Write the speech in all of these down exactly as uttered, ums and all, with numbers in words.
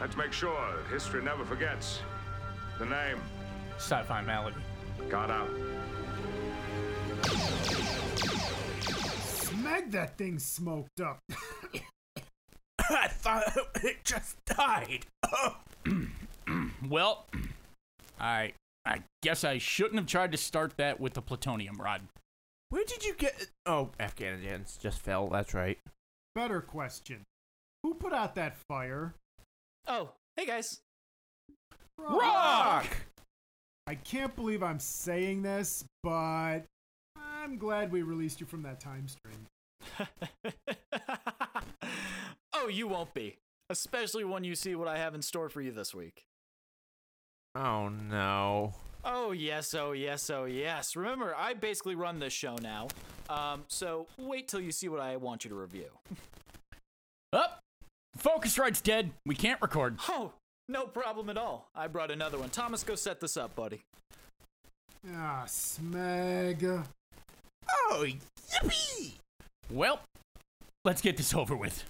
Let's make sure that history never forgets the name. Sci-fi malady. Got out. Smeg that thing smoked up. I thought it just died. Well, I I guess I shouldn't have tried to start that with the plutonium rod. Where did you get it? Oh, Afghanistan just fell. That's right. Better question. Who put out that fire? Oh, hey guys. Rock! Rock! I can't believe I'm saying this, but I'm glad we released you from that time stream. Oh, you won't be. Especially when you see what I have in store for you this week. Oh, no. Oh, yes, oh, yes, oh, yes. Remember, I basically run this show now. Um, so wait till you see what I want you to review. Up! Focusrite's dead. We can't record. Oh, no problem at all. I brought another one. Thomas, go set this up, buddy. Ah, Smeg. Oh, yippee! Well, let's get this over with.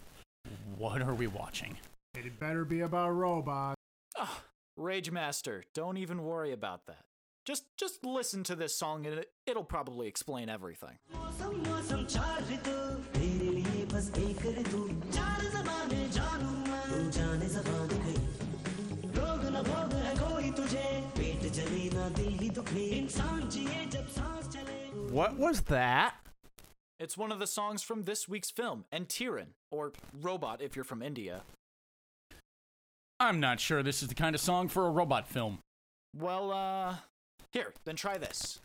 What are we watching? It better be about robots. Oh, Rage Master, don't even worry about that. Just just listen to this song and it, it'll probably explain everything. What was that? It's one of the songs from this week's film, Enthiran, or Robot if you're from India. I'm not sure this is the kind of song for a robot film. Well, uh, here, then try this.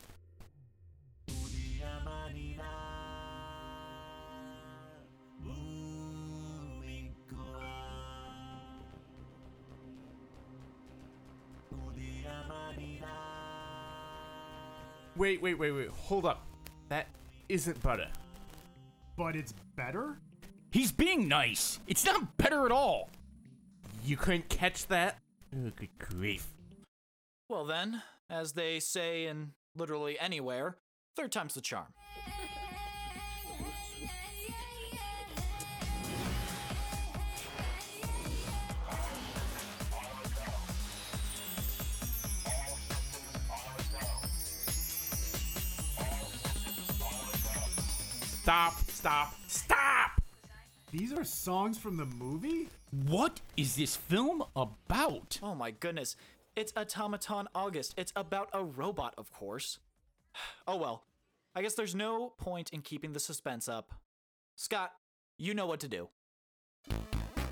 Wait, wait, wait, wait, hold up. That isn't butter. But it's better? He's being nice. It's not better at all. You couldn't catch that? Oh, good grief. Well then, as they say in literally anywhere, third time's the charm. Stop, stop, stop! These are songs from the movie? What is this film about? Oh my goodness. It's Automaton August. It's about a robot, of course. Oh well. I guess there's no point in keeping the suspense up. Scott, you know what to do.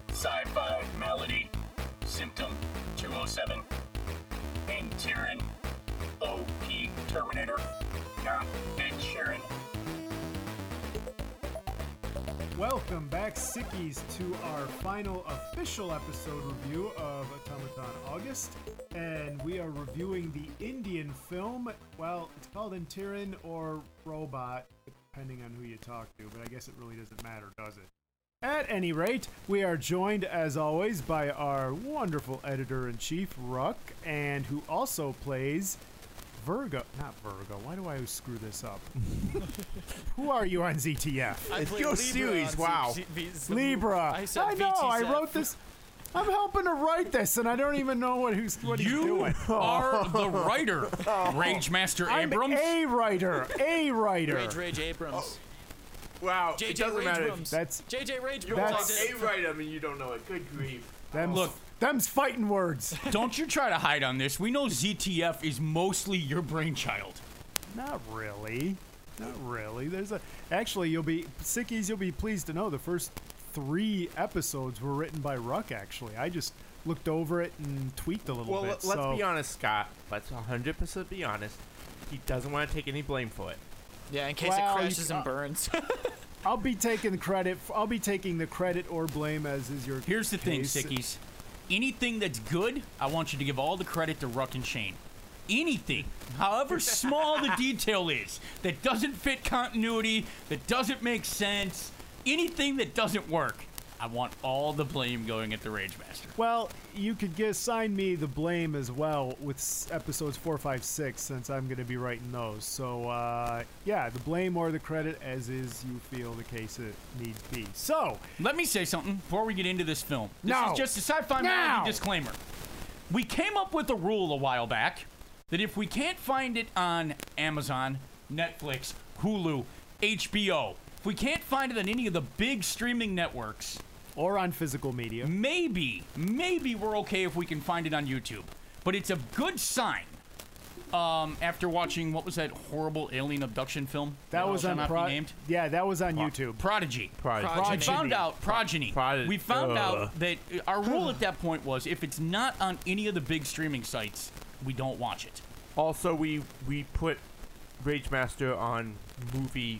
Sci-fi malady. Symptom two oh seven. Enthiran. O P Terminator. Not Ed Sheeran. Welcome back, sickies, to our final official episode review of Automaton August, and we are reviewing the Indian film. Well, it's called Enthiran or Robot, depending on who you talk to, but I guess it really doesn't matter, does it? At any rate, we are joined, as always, by our wonderful editor-in-chief, Ruck, and who also plays Virgo, not Virgo. Why do I screw this up? Who are you on Z T F? I it's your Libra series. Wow, Z- Z- Z- Libra. I, I know. V T Z F. I wrote this. I'm helping to write this, and I don't even know what who's what you he's doing. You are the writer, Rage Master Abrams. I'm a writer, a writer. Rage, Rage Abrams. Oh. Wow, J J it doesn't Rage matter. Rooms. That's J J Rage. You're a writer. I mean, you don't know it. Good grief. Them, look, them's fighting words. Don't you try to hide on this. We know Z T F is mostly your brainchild. Not really. Not really. There's a actually you'll be sickies, you'll be pleased to know the first three episodes were written by Ruck, actually. I just looked over it and tweaked a little well, bit. Well, let's so. be honest, Scott. Let's one hundred percent be honest. He doesn't want to take any blame for it. Yeah, in case well, it crashes you, and uh, burns. I'll be taking the credit. I'll be taking the credit or blame as is your. Here's the case. Thing, sickies. Anything that's good, I want you to give all the credit to Ruck and Shane. Anything, however small the detail is, that doesn't fit continuity, that doesn't make sense, anything that doesn't work, I want all the blame going at the Rage Master. Well, you could get, assign me the blame as well with episodes four, five, six, since I'm going to be writing those. So, uh, yeah, the blame or the credit, as is you feel the case it needs be. So, let me say something before we get into this film. This no. is just a sci-fi no. disclaimer. We came up with a rule a while back that if we can't find it on Amazon, Netflix, Hulu, H B O, if we can't find it on any of the big streaming networks, or on physical media, maybe, maybe we're okay if we can find it on YouTube. But it's a good sign. Um, after watching, what was that horrible alien abduction film? That was on Pro- named? Yeah, that was on Pro- YouTube. Prodigy. Prodigy. Prodigy. We found out, Progeny. Prod- we found uh. out that our rule at that point was if it's not on any of the big streaming sites, we don't watch it. Also, we we put Rage Master on movie.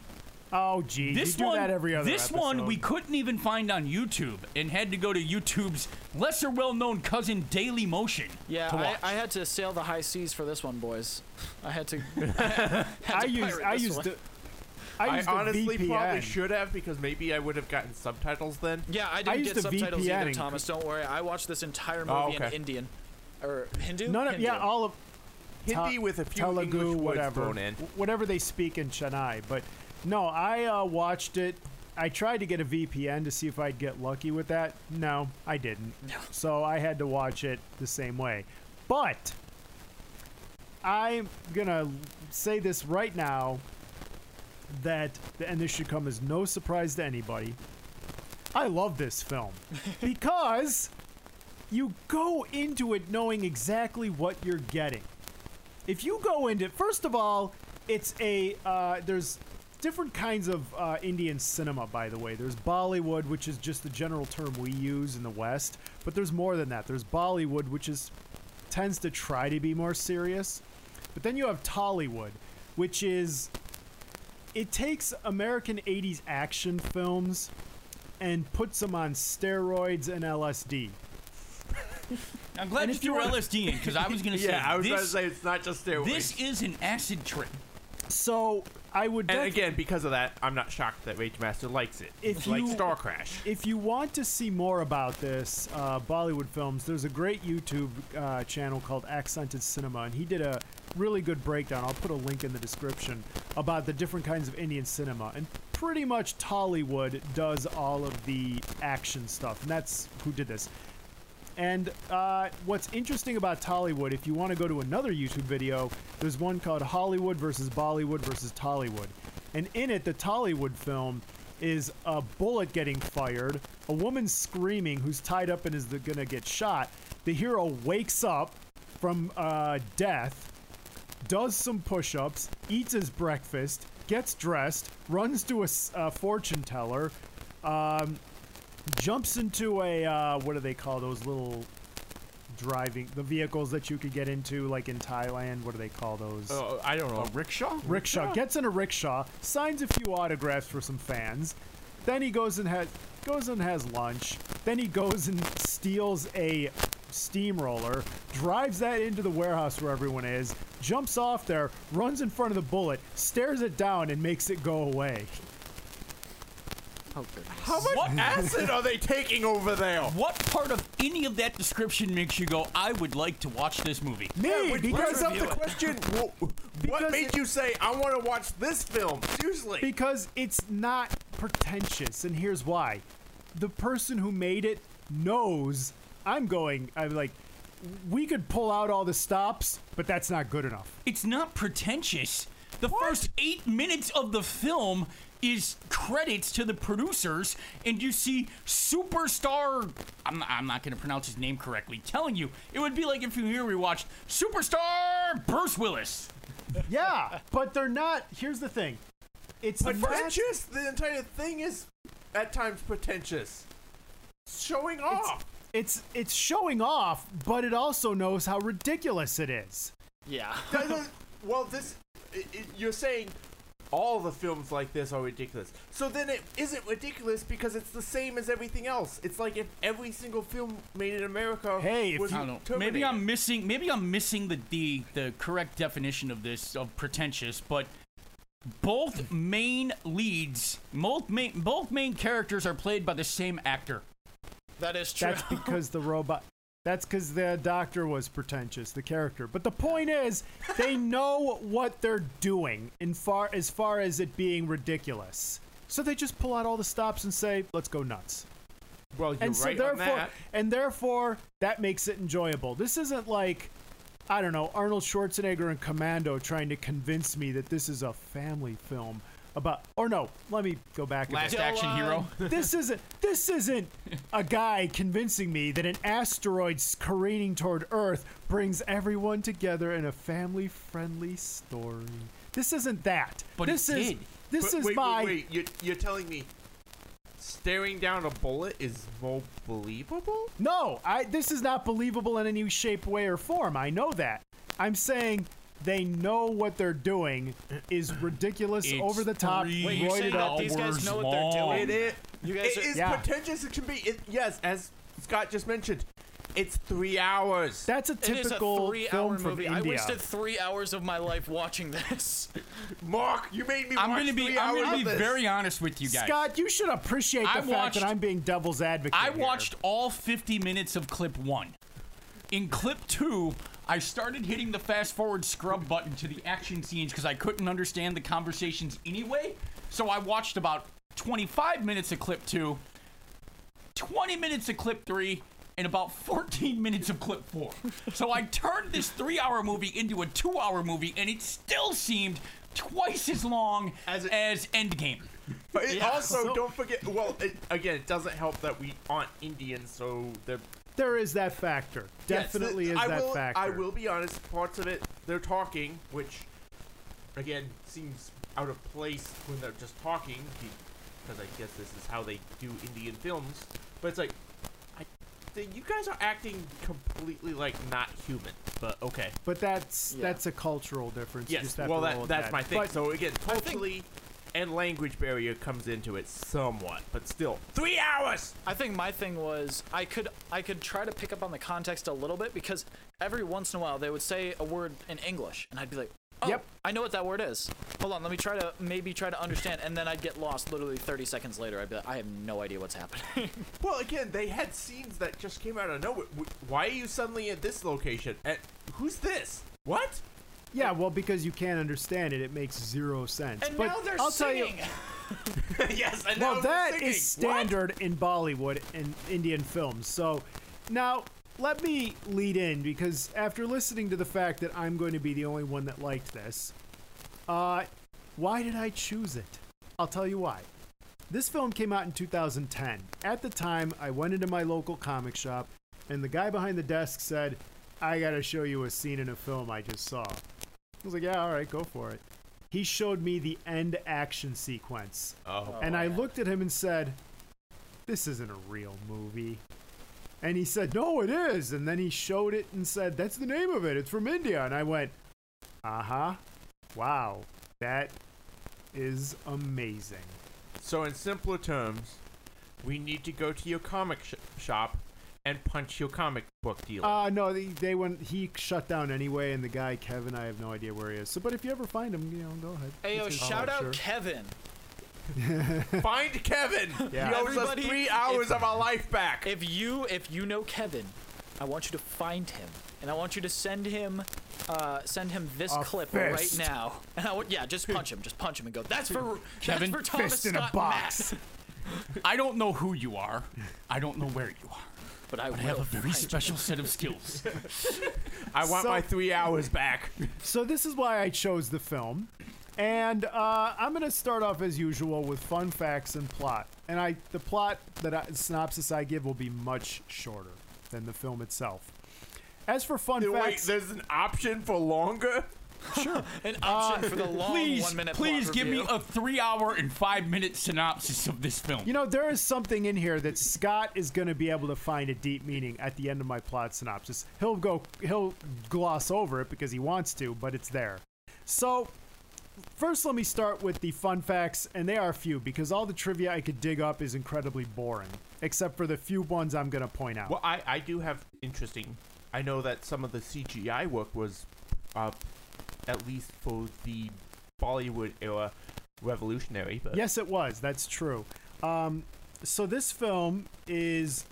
Oh, geez. This we do one, that every other This episode. One we couldn't even find on YouTube and had to go to YouTube's lesser well-known cousin, Daily Motion. Yeah, to watch. I, I had to sail the high seas for this one, boys. I had to. I, had, had to I used. I used. To, I, used I honestly V P N. Probably should have, because maybe I would have gotten subtitles then. Yeah, I didn't I get subtitles V P N either, Thomas. Don't worry. I watched this entire movie oh, okay. in Indian or Hindu. None of Hindu. Yeah, all of Hindi ta- with a few Telugu, English words whatever, thrown in. Whatever they speak in Chennai, but. No, I uh, watched it. I tried to get a V P N to see if I'd get lucky with that. No, I didn't. So I had to watch it the same way. But I'm going to say this right now, that, and this should come as no surprise to anybody, I love this film because you go into it knowing exactly what you're getting. If you go into it, first of all, it's a, uh, there's... different kinds of uh, Indian cinema, by the way. There's Bollywood, which is just the general term we use in the West, but there's more than that. There's Bollywood, which is tends to try to be more serious. But then you have Tollywood, which is... it takes American eighties action films and puts them on steroids and L S D. I'm glad and you threw L S D in, because I was going to say... Yeah, I was going to say it's not just steroids. This is an acid trip. So... I would def- and again, because of that, I'm not shocked that Rage Master likes it. If you, like Star Crash. If you want to see more about this, uh, Bollywood films, there's a great YouTube uh, channel called Accented Cinema, and he did a really good breakdown. I'll put a link in the description about the different kinds of Indian cinema. And pretty much Tollywood does all of the action stuff, and that's who did this. And uh, what's interesting about Tollywood, if you want to go to another YouTube video, there's one called Hollywood versus Bollywood versus Tollywood. And in it, the Tollywood film is a bullet getting fired, a woman screaming who's tied up and is going to get shot. The hero wakes up from uh, death, does some push-ups, eats his breakfast, gets dressed, runs to a, a fortune teller, um... jumps into a, uh, what do they call those little driving, the vehicles that you could get into, like in Thailand, what do they call those? Oh, I don't know. A rickshaw? rickshaw? Rickshaw. Gets in a rickshaw, signs a few autographs for some fans, then he goes and has, goes and has lunch, then he goes and steals a steamroller, drives that into the warehouse where everyone is, jumps off there, runs in front of the bullet, stares it down, and makes it go away. Oh, how much what acid are they taking over there? What part of any of that description makes you go, I would like to watch this movie? Me, yeah, because of the question, well, because what made it, you say, I want to watch this film? Seriously. Because it's not pretentious, and here's why. The person who made it knows, I'm going, I'm like, we could pull out all the stops, but that's not good enough. It's not pretentious. The what? First eight minutes of the film is credits to the producers, and you see superstar, I'm, I'm not going to pronounce his name correctly, telling you, it would be like if you here we watched superstar Bruce Willis. Yeah, but they're not, here's the thing. It's pretentious? The entire thing is, at times, pretentious. It's showing off. It's, it's, it's showing off, but it also knows how ridiculous it is. Yeah. Well, this, it, it, you're saying... all the films like this are ridiculous. So then it isn't ridiculous because it's the same as everything else. It's like if every single film made in America hey, was if you, I don't know, maybe I'm missing maybe I'm missing the, the the correct definition of this of pretentious, but both main leads, both main both main characters are played by the same actor. That is true. That's because the robot... That's because the doctor was pretentious, the character. But the point is, they know what they're doing in far as far as it being ridiculous. So they just pull out all the stops and say, let's go nuts. Well, you're and so right therefore, on that. And therefore, that makes it enjoyable. This isn't like, I don't know, Arnold Schwarzenegger and Commando trying to convince me that this is a family film about... Or no, let me go back. Last Action Hero. This isn't This isn't a guy convincing me that an asteroid careening toward Earth brings everyone together in a family-friendly story. This isn't that. But this it is, did. This but is wait, my... Wait, wait, you're, you're telling me... Staring down a bullet is more believable? No, I, this is not believable in any shape, way, or form. I know that. I'm saying they know what they're doing is ridiculous, it's over the top. Wait, you're saying that these guys know what they're doing? It is, you guys it are, is yeah. pretentious. It can be. It, yes, as Scott just mentioned, it's three hours. That's a typical it is a film from movie. India. I wasted three hours of my life watching this. Mark, you made me watch I'm gonna be, three I'm hours I'm going to be very honest with you guys. Scott, you should appreciate the I fact watched, that I'm being devil's advocate I watched here. all fifty minutes of clip one. In clip two, I started hitting the fast forward scrub button to the action scenes because I couldn't understand the conversations anyway. So I watched about twenty-five minutes of clip two, twenty minutes of clip three, and about fourteen minutes of clip four. So I turned this three-hour movie into a two-hour movie, and it still seemed twice as long as, it, as Endgame. But it yeah, also, so, don't forget, well, it, again, it doesn't help that we aren't Indian, so they're... There is that factor. Definitely yes, the, is I that will, factor. I will be honest, parts of it, they're talking, which, again, seems out of place when they're just talking, because I guess this is how they do Indian films. But it's like, I, they, you guys are acting completely like not human, but okay. But that's yeah. that's a cultural difference. Yes, well, that, that's that. my thing. But so, again, totally... And language barrier comes into it somewhat, but still, three hours! I think my thing was, I could I could try to pick up on the context a little bit, because every once in a while they would say a word in English, and I'd be like, oh, yep. I know what that word is. Hold on, let me try to, maybe try to understand, and then I'd get lost literally thirty seconds later. I'd be like, I have no idea what's happening. Well, again, they had scenes that just came out of nowhere. Why are you suddenly at this location? At, who's this? What? Yeah, well, because you can't understand it, it makes zero sense. And but now they're I'll singing. Tell you, yes, and now, now that they're is standard what? in Bollywood and Indian films. So now let me lead in, because after listening to the fact that I'm going to be the only one that liked this, uh, why did I choose it? I'll tell you why. This film came out in two thousand ten. At the time, I went into my local comic shop, and the guy behind the desk said, I gotta show you a scene in a film I just saw. I was like, yeah, all right, go for it. He showed me the end action sequence. Oh. And I looked at him and said, this isn't a real movie. And he said, no, it is. And then he showed it and said, that's the name of it. It's from India. And I went, uh-huh. Wow. That is amazing. So in simpler terms, we need to go to your comic sh- shop and punch your comic book dealer. Uh, no, they, they went, he shut down anyway, and the guy, Kevin, I have no idea where he is. So, but if you ever find him, you know, go ahead. Hey, yo, shout out sure. Kevin. Find Kevin! Yeah. He owes us three hours if, of our life back. If you, if you know Kevin, I want you to find him, and I want you to send him uh, send him this a clip fist. right now. And I would, yeah, just punch him. Just punch him and go, that's for, Kevin, that's for Thomas fist in Scott a box. I don't know who you are. I don't know where you are. But I, would I have a very special set of skills. I want so, my three hours back. So this is why I chose the film. And uh, I'm going to start off as usual with fun facts and plot. And I the plot that I, synopsis I give will be much shorter than the film itself. As for fun Wait, facts... Wait, there's an option for longer? Sure. An option uh, for the long please, one minute Please give review. me a three hour and five minute synopsis of this film. You know, there is something in here that Scott is going to be able to find a deep meaning at the end of my plot synopsis. He'll go, he'll gloss over it because he wants to, but it's there. So first, let me start with the fun facts, and they are few because all the trivia I could dig up is incredibly boring, except for the few ones I'm going to point out. Well, I, I do have interesting. I know that some of the C G I work was uh, at least for the Bollywood era, revolutionary. But. Yes, it was. That's true. Um, so this film is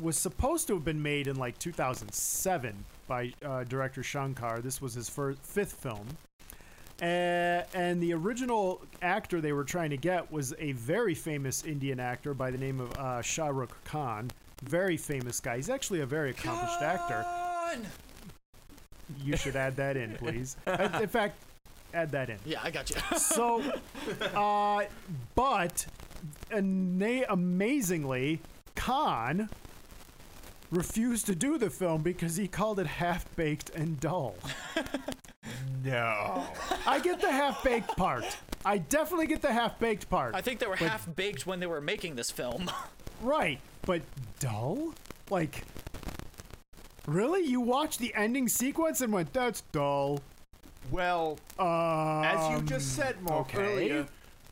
was supposed to have been made in like two thousand seven by uh, director Shankar. This was his first fifth film. Uh, and the original actor they were trying to get was a very famous Indian actor by the name of uh, Shah Rukh Khan. Very famous guy. He's actually a very accomplished Khan! actor. You should add that in, please. In fact, add that in. Yeah, I got you. So, uh, but ana- amazingly, Khan refused to do the film because he called it half-baked and dull. No. I get the half-baked part. I definitely get the half-baked part. I think they were but, half-baked when they were making this film. Right, but dull? Like, really? You watched the ending sequence and went, that's dull. Well, um, as you just said, Mark, okay. earlier,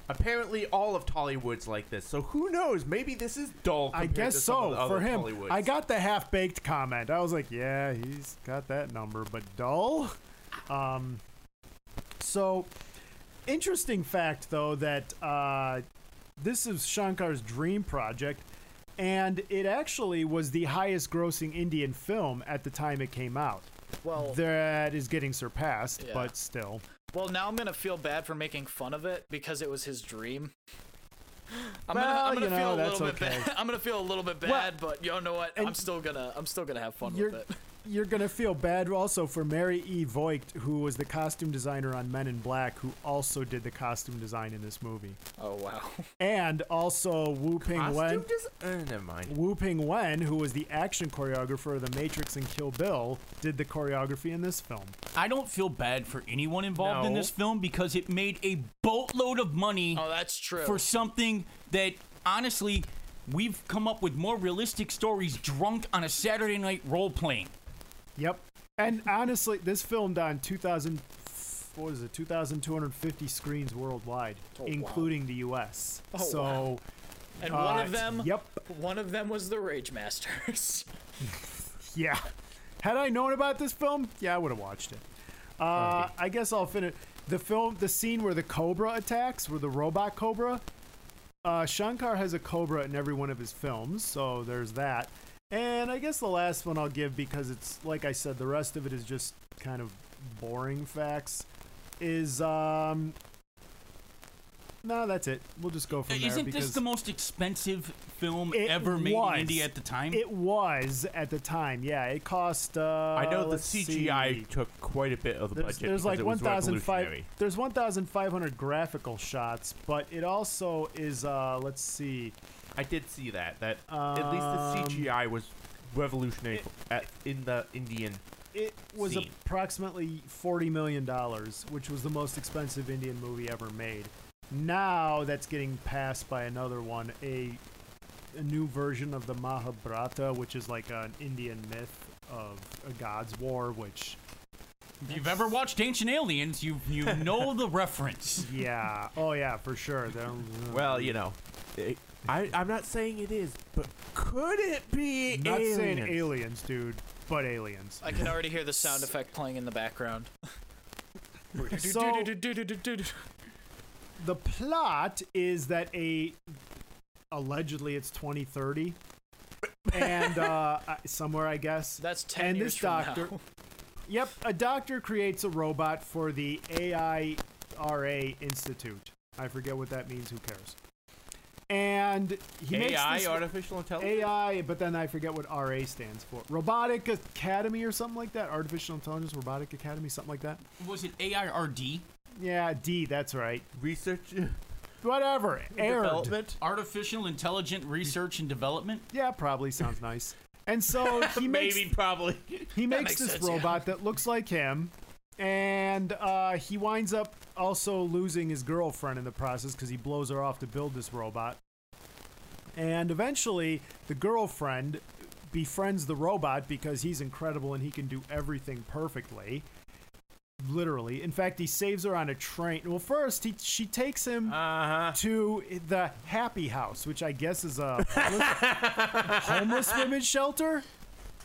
apparently all of Tollywood's like this, so who knows? Maybe this is dull compared I guess to some so, of the other Tollywoods. For him, I got the half-baked comment. I was like, yeah, he's got that number, but dull? Um, so interesting fact though, that, uh, this is Shankar's dream project and it actually was the highest grossing Indian film at the time it came out. Well, that is getting surpassed, yeah. but still. Well, now I'm going to feel bad for making fun of it because it was his dream. I'm well, going to feel know, a little bit okay. bad. I'm going to feel a little bit bad, well, but you know what? I'm still going to, I'm still going to have fun with it. You're going to feel bad also for Mary E. Voigt, who was the costume designer on Men in Black, who also did the costume design in this movie. Oh, wow. And also Wu Ping Wen. Costume design? Uh, Wu Ping Wen, who was the action choreographer of The Matrix and Kill Bill, did the choreography in this film. I don't feel bad for anyone involved no. in this film because it made a boatload of money. Oh, that's true. For something that, honestly, we've come up with more realistic stories drunk on a Saturday night role-playing. Yep. And honestly, this filmed on two thousand, what is it, two thousand two hundred fifty screens worldwide, oh, including wow. the U S. Oh, so, wow. And uh, one of them, yep. one of them was the Rage Masters. yeah. Had I known about this film, yeah, I would have watched it. Uh, right. I guess I'll finish. The film, the scene where the cobra attacks, where the robot cobra, uh, Shankar has a cobra in every one of his films, so there's that. And I guess the last one I'll give, because it's, like I said, the rest of it is just kind of boring facts, is, um... no, that's it. We'll just go from there. Isn't this the most expensive film ever made in India at the time? It was at the time, yeah. It cost, uh... I know the C G I took quite a bit of the budget. There's like one thousand five hundred There's one thousand five hundred graphical shots, but it also is, uh, let's see... I did see that. That um, at least the C G I was revolutionary it, at, in the Indian. It was scene. approximately forty million dollars, which was the most expensive Indian movie ever made. Now that's getting passed by another one, a, a new version of the Mahabharata, which is like an Indian myth of a god's war, which... If you've ever watched Ancient Aliens, you you know the reference. Yeah. Oh, yeah, for sure. They're, well, you know... It, I, I'm not saying it is, but could it be I'm not aliens? Saying aliens, dude, but aliens. I can already hear the sound effect playing in the background. So, the plot is that a, allegedly it's twenty thirty, and uh, somewhere I guess. That's ten and years this doctor, from now. Yep, a doctor creates a robot for the A I R D Institute. I forget what that means, who cares. And he A I, makes this, artificial intelligence? A I, but then I forget what R A stands for. Robotic Academy or something like that? Artificial Intelligence, Robotic Academy, something like that? Was it A I R D? Yeah, D, that's right. Research? Whatever. A I R D. Development? Artificial Intelligent Research and Development? Yeah, probably. Sounds nice. And so he makes... Maybe, probably. He makes, makes this sense, robot yeah. that looks like him. And uh, he winds up also losing his girlfriend in the process because he blows her off to build this robot. And eventually, the girlfriend befriends the robot because he's incredible and he can do everything perfectly. Literally. In fact, he saves her on a train. Well, first, he, she takes him uh-huh. to the Happy House, which I guess is a homeless, homeless women's shelter.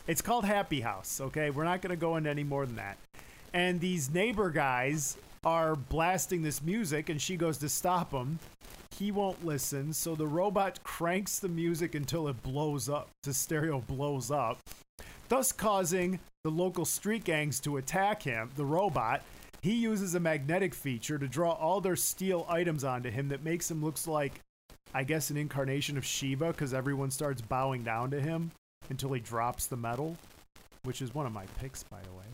It's called Happy House, okay? We're not going to go into any more than that. And these neighbor guys are blasting this music, and she goes to stop them. He won't listen, so the robot cranks the music until it blows up, the stereo blows up, thus causing the local street gangs to attack him, the robot. He uses a magnetic feature to draw all their steel items onto him that makes him look like, I guess, an incarnation of Shiva, because everyone starts bowing down to him until he drops the metal, which is one of my picks, by the way.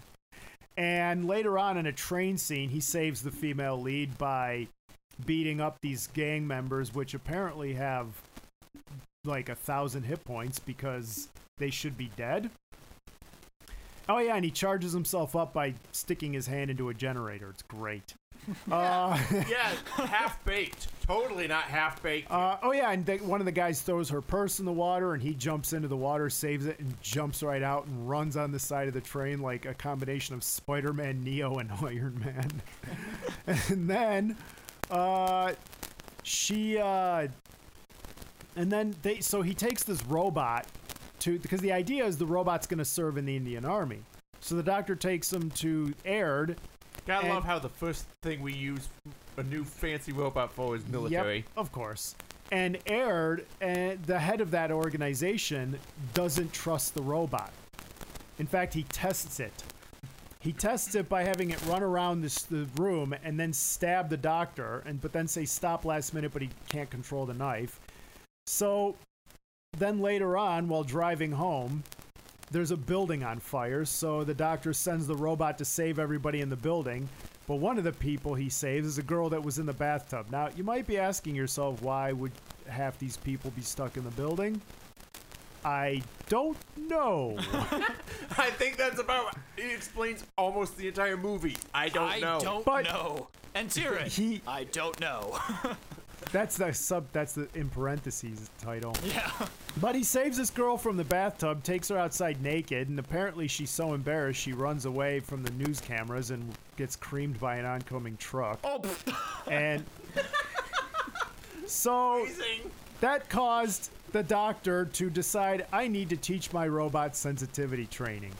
And later on in a train scene, he saves the female lead by beating up these gang members, which apparently have like a thousand hit points because they should be dead. Oh yeah, and he charges himself up by sticking his hand into a generator. It's great. Yeah, uh, yeah, half-baked. Totally not half-baked. Uh, oh yeah, and they, one of the guys throws her purse in the water, and he jumps into the water, saves it, and jumps right out and runs on the side of the train like a combination of Spider-Man, Neo, and Iron Man. And then uh, she... Uh, and then they... So he takes this robot... To, because the idea is the robot's going to serve in the Indian Army. So the doctor takes him to A I R D. Gotta love how the first thing we use a new fancy robot for is military. Yep, of course. And A I R D, and the head of that organization, doesn't trust the robot. In fact, he tests it. He tests it by having it run around this, the room and then stab the doctor, and but then say stop last minute, but he can't control the knife. So... Then later on, while driving home, there's a building on fire, so the doctor sends the robot to save everybody in the building, but one of the people he saves is a girl that was in the bathtub. Now, you might be asking yourself, why would half these people be stuck in the building? I don't know. I think that's about... It explains almost the entire movie. I don't I know. I don't but know. Enthiran, he, I don't know. That's the sub. That's the in parentheses title. Yeah. But he saves this girl from the bathtub, takes her outside naked, and apparently she's so embarrassed she runs away from the news cameras and gets creamed by an oncoming truck. Oh. And so amazing. That caused the doctor to decide, I need to teach my robot sensitivity training.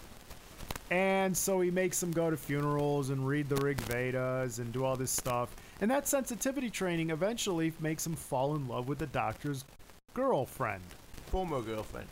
And so he makes them go to funerals and read the Rig Vedas and do all this stuff. And that sensitivity training eventually makes him fall in love with the doctor's girlfriend. Former girlfriend.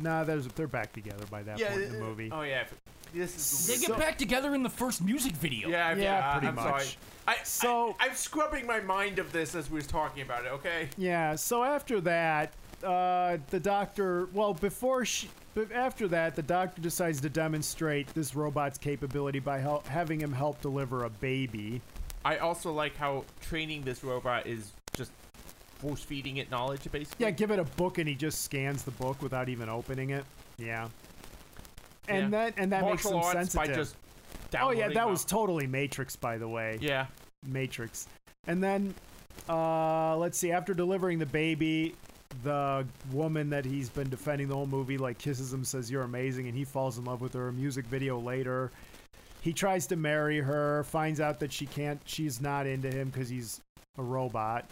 Nah, there's, they're back together by that yeah, point in the movie. Oh, yeah. This is the they get so, back together in the first music video. Yeah, yeah uh, pretty I'm much. Sorry. I, so, I, I'm scrubbing my mind of this as we was talking about it, okay? Yeah, so after that, uh, the doctor... Well, before she... But after that, the doctor decides to demonstrate this robot's capability by help, having him help deliver a baby. I also like how training this robot is just force-feeding it knowledge, basically. Yeah, give it a book and he just scans the book without even opening it. Yeah. And yeah. that and that Martial makes him arts sensitive. By just oh yeah, that them. was totally Matrix, by the way. Yeah. Matrix. And then, uh, let's see, after delivering the baby, the woman that he's been defending the whole movie, like, kisses him, says, you're amazing, and he falls in love with her. A music video later. He tries to marry her, finds out that she can't, she's not into him because he's a robot.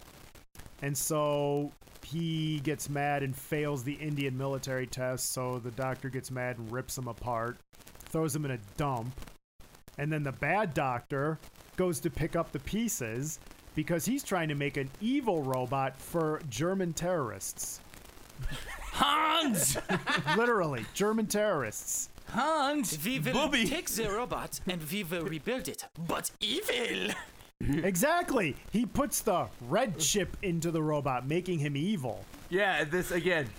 And so he gets mad and fails the Indian military test, so the doctor gets mad and rips him apart, throws him in a dump. And then the bad doctor goes to pick up the pieces because he's trying to make an evil robot for German terrorists. Hans! Literally, German terrorists. Hans, we will Bobby. take the robot and we will rebuild it, but evil! Exactly! He puts the red chip into the robot, making him evil. Yeah, this, again,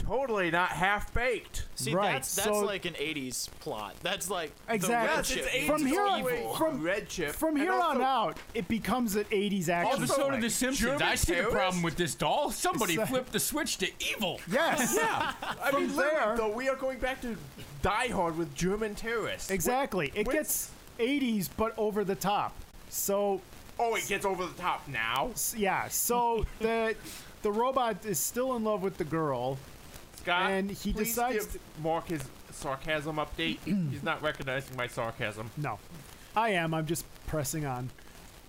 totally not half-baked. See, right, that's, that's so, like an eighties plot. That's like exactly. the red chip. From here on, evil. From, red chip. From here also, on out, it becomes an eighties action also, episode like, of The Simpsons. German I see a problem with this doll. Somebody uh, flipped the switch to evil. Yes. Yeah. I mean, there, though, we are going back to Die Hard with German terrorists. Exactly. When, it when, gets eighties, but over the top. So. Oh, it gets over the top now? Yeah. So the the robot is still in love with the girl. Scott, and he please decides give Mark his sarcasm update. He's not recognizing my sarcasm. No, I am. I'm just pressing on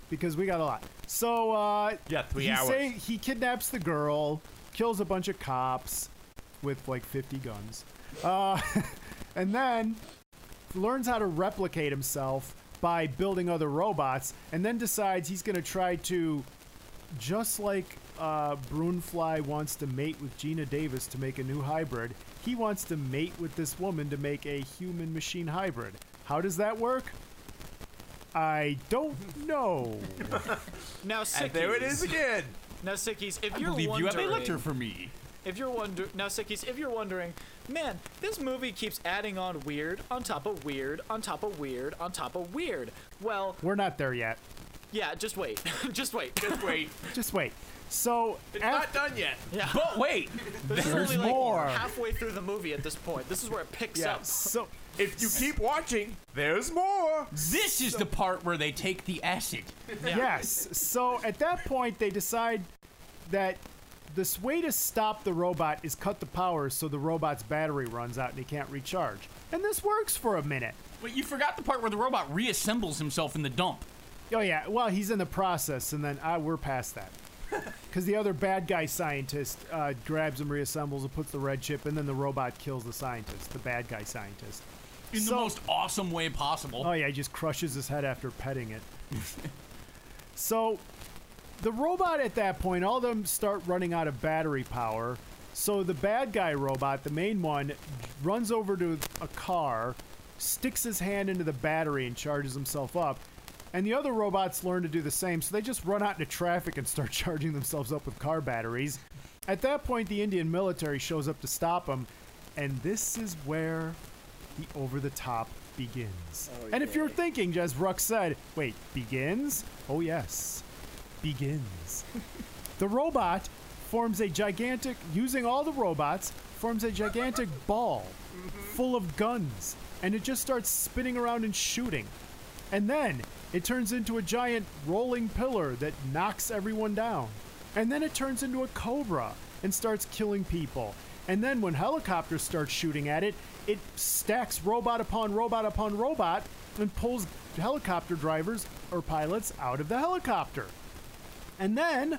because we got a lot. So, uh, yeah, three he hours. Say, he kidnaps the girl, kills a bunch of cops with like fifty guns, uh, and then learns how to replicate himself by building other robots, and then decides he's going to try to Just like uh, Brunefly wants to mate with Gina Davis to make a new hybrid, he wants to mate with this woman to make a human-machine hybrid. How does that work? I don't know. Now, Sickies. And there it is again. Now, Sickies, if I you're wondering... I believe you have a lecture for me. If you're wonder- Now, Sickies, if you're wondering, man, this movie keeps adding on weird on top of weird on top of weird on top of weird. Well... We're not there yet. Yeah, just wait. just wait. Just wait. just wait. So... It's af- not done yet. Yeah. But wait. There's, There's only, like, more. Halfway through the movie at this point. This is where it picks yeah, up. So... If you keep watching, there's more. This is so, the part where they take the acid. Yeah. Yes. So at that point, they decide that this way to stop the robot is cut the power so the robot's battery runs out and he can't recharge. And this works for a minute. But you forgot the part where the robot reassembles himself in the dump. Oh, yeah. Well, he's in the process, and then uh, we're past that. Because the other bad guy scientist uh, grabs him, reassembles, and puts the red chip, and then the robot kills the scientist, the bad guy scientist. In so, the most awesome way possible. Oh, yeah, he just crushes his head after petting it. So, the robot at that point, all of them start running out of battery power. So, the bad guy robot, the main one, runs over to a car, sticks his hand into the battery and charges himself up. And the other robots learn to do the same, so they just run out into traffic and start charging themselves up with car batteries. At that point, the Indian military shows up to stop them, and this is where... the over-the-top begins. Oh, and if you're thinking, as Ruck said, wait, begins? Oh, yes. Begins. The robot forms a gigantic, using all the robots, forms a gigantic ball full of guns. And it just starts spinning around and shooting. And then it turns into a giant rolling pillar that knocks everyone down. And then it turns into a cobra and starts killing people. And then when helicopters start shooting at it, it stacks robot upon robot upon robot and pulls helicopter drivers or pilots out of the helicopter. And then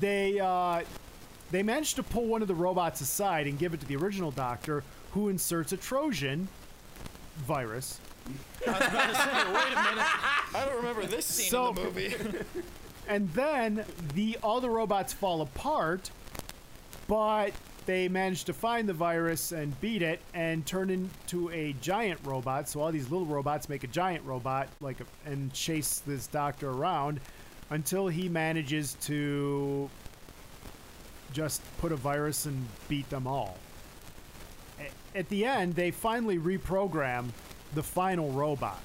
they uh, they manage to pull one of the robots aside and give it to the original doctor, who inserts a Trojan virus. I was about to say, wait a minute. I don't remember this scene so, in the movie. And then the all the robots fall apart, but... they managed to find the virus and beat it and turn into a giant robot. So all these little robots make a giant robot like a, and chase this doctor around until he manages to just put a virus and beat them all. At the end, they finally reprogram the final robot.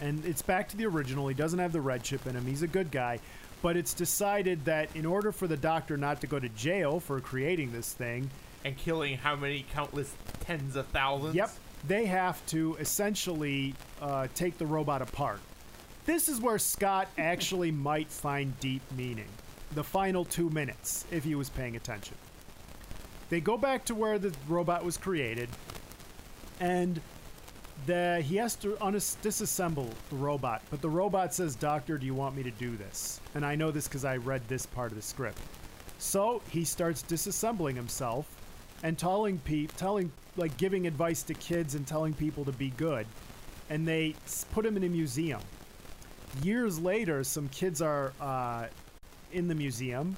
And it's back to the original. He doesn't have the red chip in him. He's a good guy. But it's decided that in order for the doctor not to go to jail for creating this thing... and killing how many countless tens of thousands? Yep. They have to essentially uh, take the robot apart. This is where Scott actually might find deep meaning. The final two minutes, if he was paying attention. They go back to where the robot was created. And the, he has to un- disassemble the robot, but the robot says, "Doctor, do you want me to do this?" And I know this because I read this part of the script. So he starts disassembling himself and telling people, telling like giving advice to kids and telling people to be good. And they put him in a museum. Years later, some kids are uh, in the museum,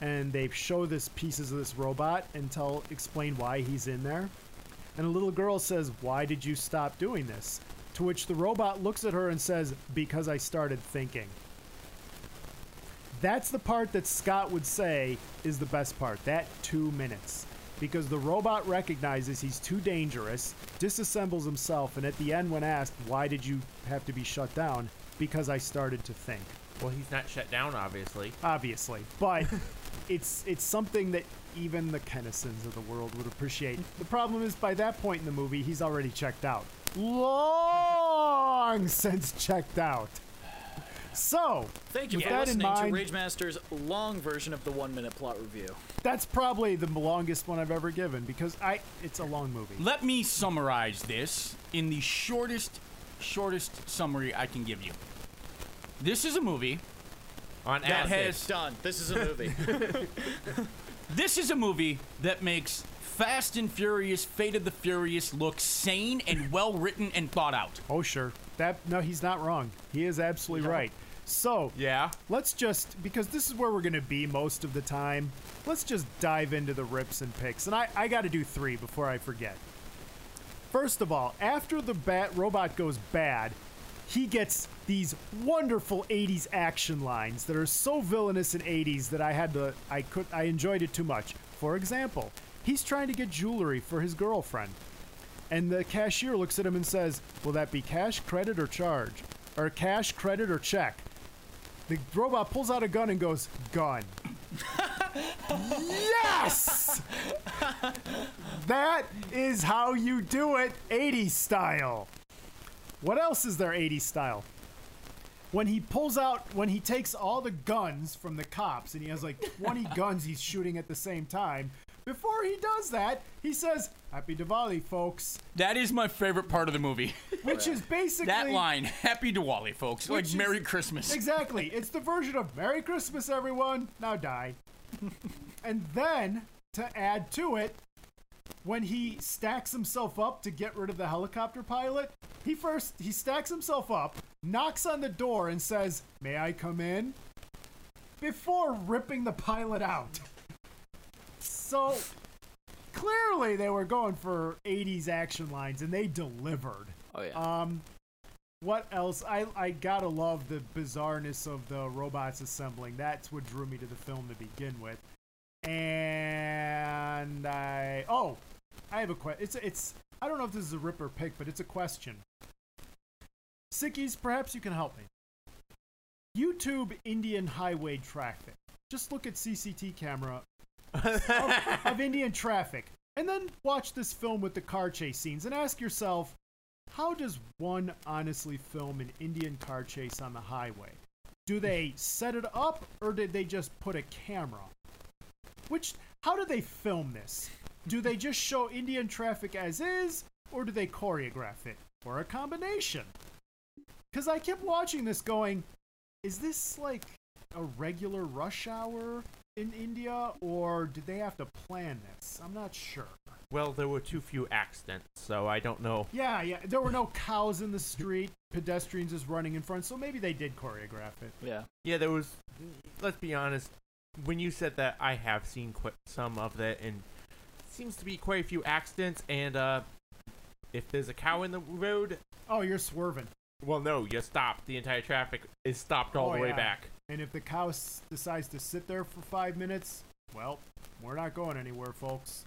and they show this pieces of this robot and tell explain why he's in there. And a little girl says, "Why did you stop doing this?" To which the robot looks at her and says, "Because I started thinking." That's the part that Scott would say is the best part, that two minutes. Because the robot recognizes he's too dangerous, disassembles himself, and at the end when asked, "Why did you have to be shut down?" "Because I started to think." Well, he's not shut down, obviously. Obviously. But it's it's something that... even the Kennisons of the world would appreciate. The problem is, by that point in the movie, he's already checked out. Long since checked out. So, thank you for listening mind, to Ragemaster's long version of the one-minute plot review. That's probably the longest one I've ever given, because I it's a long movie. Let me summarize this in the shortest, shortest summary I can give you. This is a movie on that has... Done. This is a movie. This is a movie that makes Fast and Furious, Fate of the Furious look sane and well-written and thought out. Oh, sure. That no, he's not wrong. He is absolutely no. right. So, yeah, let's just, because this is where we're going to be most of the time, let's just dive into the rips and picks. And I, I got to do three before I forget. First of all, after the bat robot goes bad, he gets these wonderful eighties action lines that are so villainous in eighties that I had to, I could, I enjoyed it too much. For example, he's trying to get jewelry for his girlfriend. And the cashier looks at him and says, will that be cash, credit, or charge? Or cash, credit, or check? The robot pulls out a gun and goes, gun. Yes! That is how you do it, eighties style. What else is there eighties style? When he pulls out, when he takes all the guns from the cops, and he has like twenty guns he's shooting at the same time, before he does that, he says, Happy Diwali, folks. That is my favorite part of the movie. Which is basically... that line, Happy Diwali, folks. Like, is, Merry Christmas. Exactly. It's the version of Merry Christmas, everyone. Now die. And then, to add to it, when he stacks himself up to get rid of the helicopter pilot, he first, he stacks himself up, knocks on the door, and says, May I come in? Before ripping the pilot out. So, clearly they were going for eighties action lines, and they delivered. Oh, yeah. Um, what else? I, I gotta love the bizarreness of the robots assembling. That's what drew me to the film to begin with. And I... Oh, I have a question. It's, it's, I don't know if this is a rip or pick, but it's a question. Sickies, perhaps you can help me. YouTube Indian highway traffic. Just look at C C T camera. of, of Indian traffic, and then watch this film with the car chase scenes and ask yourself, how does one honestly film an Indian car chase on the highway? Do they set it up, or did they just put a camera? Which, how do they film this? Do they just show Indian traffic as is, or do they choreograph it, or a combination? Because I kept watching this going, is this like a regular rush hour in India, or did they have to plan this? I'm not sure. Well, there were too few accidents, so I don't know. Yeah, yeah. There were no cows in the street, pedestrians is running in front, so maybe they did choreograph it. Yeah. Yeah, there was, let's be honest, when you said that, I have seen qu- some of that, and it seems to be quite a few accidents, and uh, if there's a cow in the road... Oh, you're swerving. Well, no, you stop. The entire traffic is stopped all oh, the way yeah. back. And if the cow s- decides to sit there for five minutes, well, we're not going anywhere, folks.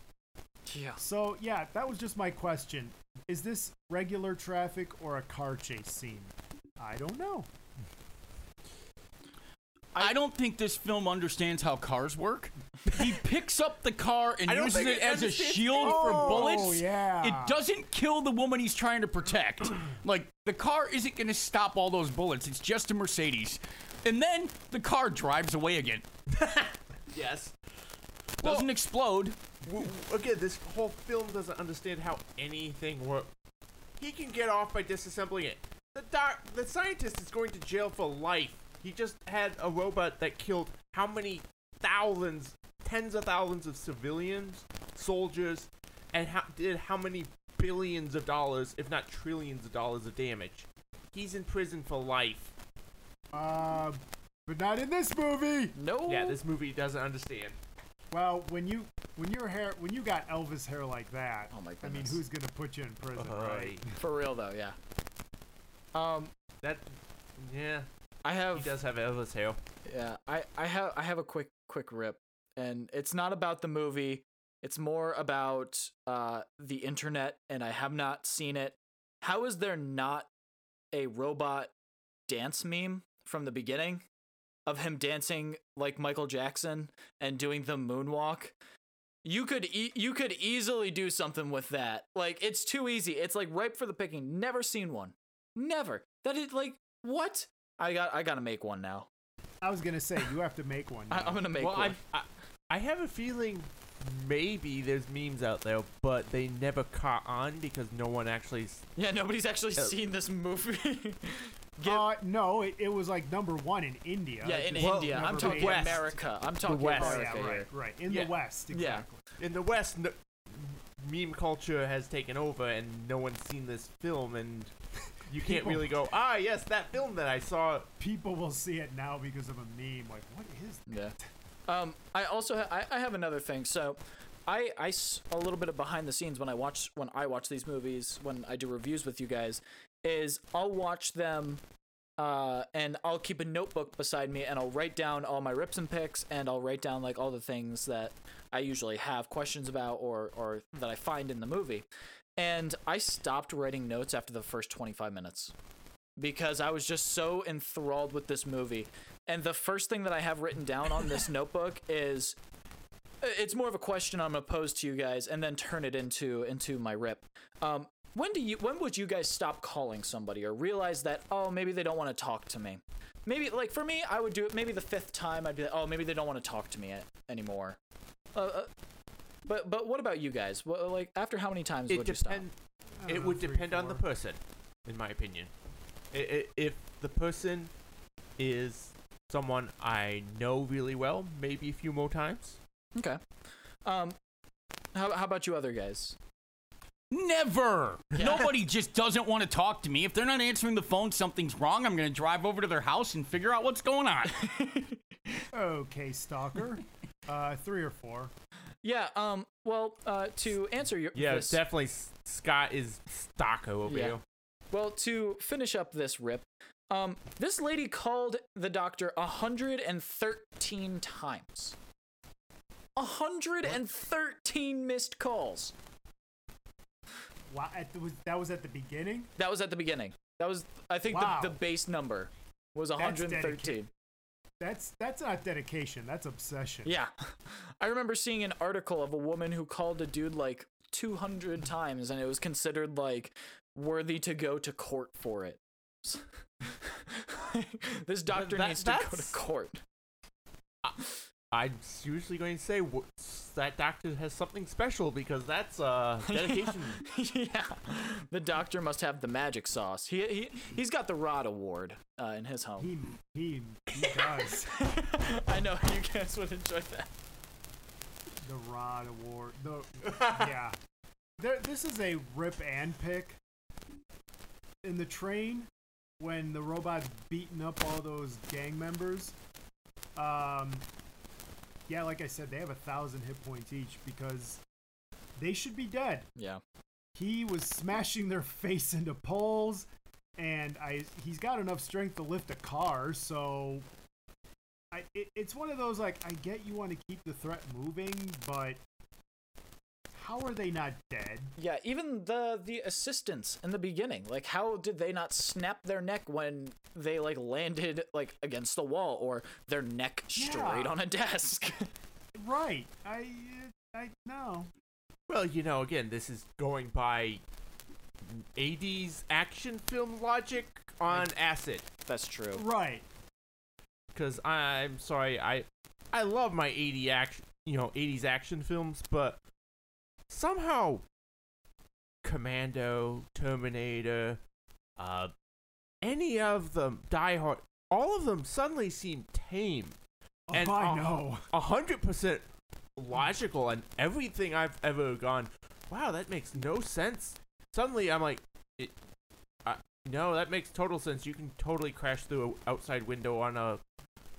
Yeah. So, yeah, that was just my question. Is this regular traffic or a car chase scene? I don't know. I, I don't think this film understands how cars work. He picks up the car and uses it, it as a shield oh, for bullets. Yeah. It doesn't kill the woman he's trying to protect. Like, the car isn't going to stop all those bullets. It's just a Mercedes. And then the car drives away again. Yes. Doesn't well, explode. W- again, this whole film doesn't understand how anything works. He can get off by disassembling it. The doc- the scientist is going to jail for life. He just had a robot that killed how many thousands, tens of thousands of civilians, soldiers, and how, did how many billions of dollars, if not trillions of dollars of damage. He's in prison for life. Uh, but not in this movie. No. Yeah, this movie doesn't understand. Well, when you when your hair when you got Elvis hair like that, oh my goodness. I mean, who's gonna put you in prison, uh, right? For real though, yeah. Um, that, yeah. I have. He does have Elvis hair. Yeah, I, I have I have a quick quick rip, and it's not about the movie. It's more about uh the internet, and I have not seen it. How is there not a robot dance meme from the beginning of him dancing like Michael Jackson and doing the moonwalk? You could e- you could easily do something with that. Like, it's too easy. It's like ripe for the picking. Never seen one. Never. That is like what. I got. I gotta make one now. I was gonna say you have to make one. I, I'm gonna make well, one. I, I, I have a feeling maybe there's memes out there, but they never caught on because no one actually. Yeah, nobody's actually uh, seen this movie. Get, uh, no, it, it was like number one in India. Yeah, in well, India. I'm talking West. America. I'm talking West. America. Yeah, right, right. In yeah. the West, exactly. Yeah. In the West, no, meme culture has taken over, and no one's seen this film, and. you can't people, really go, ah, yes, that film that I saw. People will see it now because of a meme. Like, what is that? Yeah. Um, I also ha- I, I have another thing. So I, I s- a little bit of behind the scenes when I watch when I watch these movies, when I do reviews with you guys, is I'll watch them uh, and I'll keep a notebook beside me and I'll write down all my rips and picks, and I'll write down like all the things that I usually have questions about or or that I find in the movie. And I stopped writing notes after the first twenty-five minutes because I was just so enthralled with this movie. And the first thing that I have written down on this notebook is, it's more of a question I'm going to pose to you guys and then turn it into into my rip. Um, when do you when would you guys stop calling somebody or realize that, oh, maybe they don't want to talk to me? Maybe, like, for me, I would do it maybe the fifth time. I'd be like, oh, maybe they don't want to talk to me anymore. Uh, uh, But but what about you guys? What, like, after how many times it would depend, you stop? It know, would three, depend four. on the person, in my opinion. It, it, if the person is someone I know really well, maybe a few more times. Okay. Um, how how about you other guys? Never. Yeah. Nobody just doesn't want to talk to me. If they're not answering the phone, something's wrong. I'm going to drive over to their house and figure out what's going on. Okay, stalker. Uh, three or four. Yeah, um, well, uh, to answer your... Yeah, this, definitely Scott is stocko over yeah. you. Well, to finish up this rip, um, this lady called the doctor one hundred thirteen times. one hundred thirteen what? Missed calls. Wow, at the, that was at the beginning? That was at the beginning. That was, I think, wow. the, the base number was one hundred thirteen. That's dedicated. That's that's not dedication. That's obsession. Yeah. I remember seeing an article of a woman who called a dude like two hundred times and it was considered like worthy to go to court for it. This doctor that, needs to go to court. I, I'm usually going to say that doctor has something special because that's uh, dedication. Yeah. The doctor must have the magic sauce. He, he, he's got the Rod Award. Uh, in his home. He, he, he does. I know, you guys would enjoy that. The Rod Award. The, yeah. There, this is a rip and pick. In the train, when the robot's beating up all those gang members, um, yeah, like I said, they have a thousand hit points each because they should be dead. Yeah. He was smashing their face into poles. And I, he's got enough strength to lift a car, so I, it, it's one of those, like, I get you want to keep the threat moving, but how are they not dead? Yeah, even the, the assistants in the beginning, like, how did they not snap their neck when they, like, landed, like, against the wall, or their neck straight yeah. on a desk? Right. I, I, no. Well, you know, again, this is going by eighties action film logic on acid. That's true. Right. Because I'm sorry, I I love my eighty action, you know, eighties action films, but somehow Commando, Terminator, uh, any of them, Die Hard, all of them suddenly seem tame. Oh, and I a, know. A hundred percent logical, and everything I've ever gone, wow, that makes no sense. Suddenly, I'm like, it, uh, no, that makes total sense. You can totally crash through an outside window on a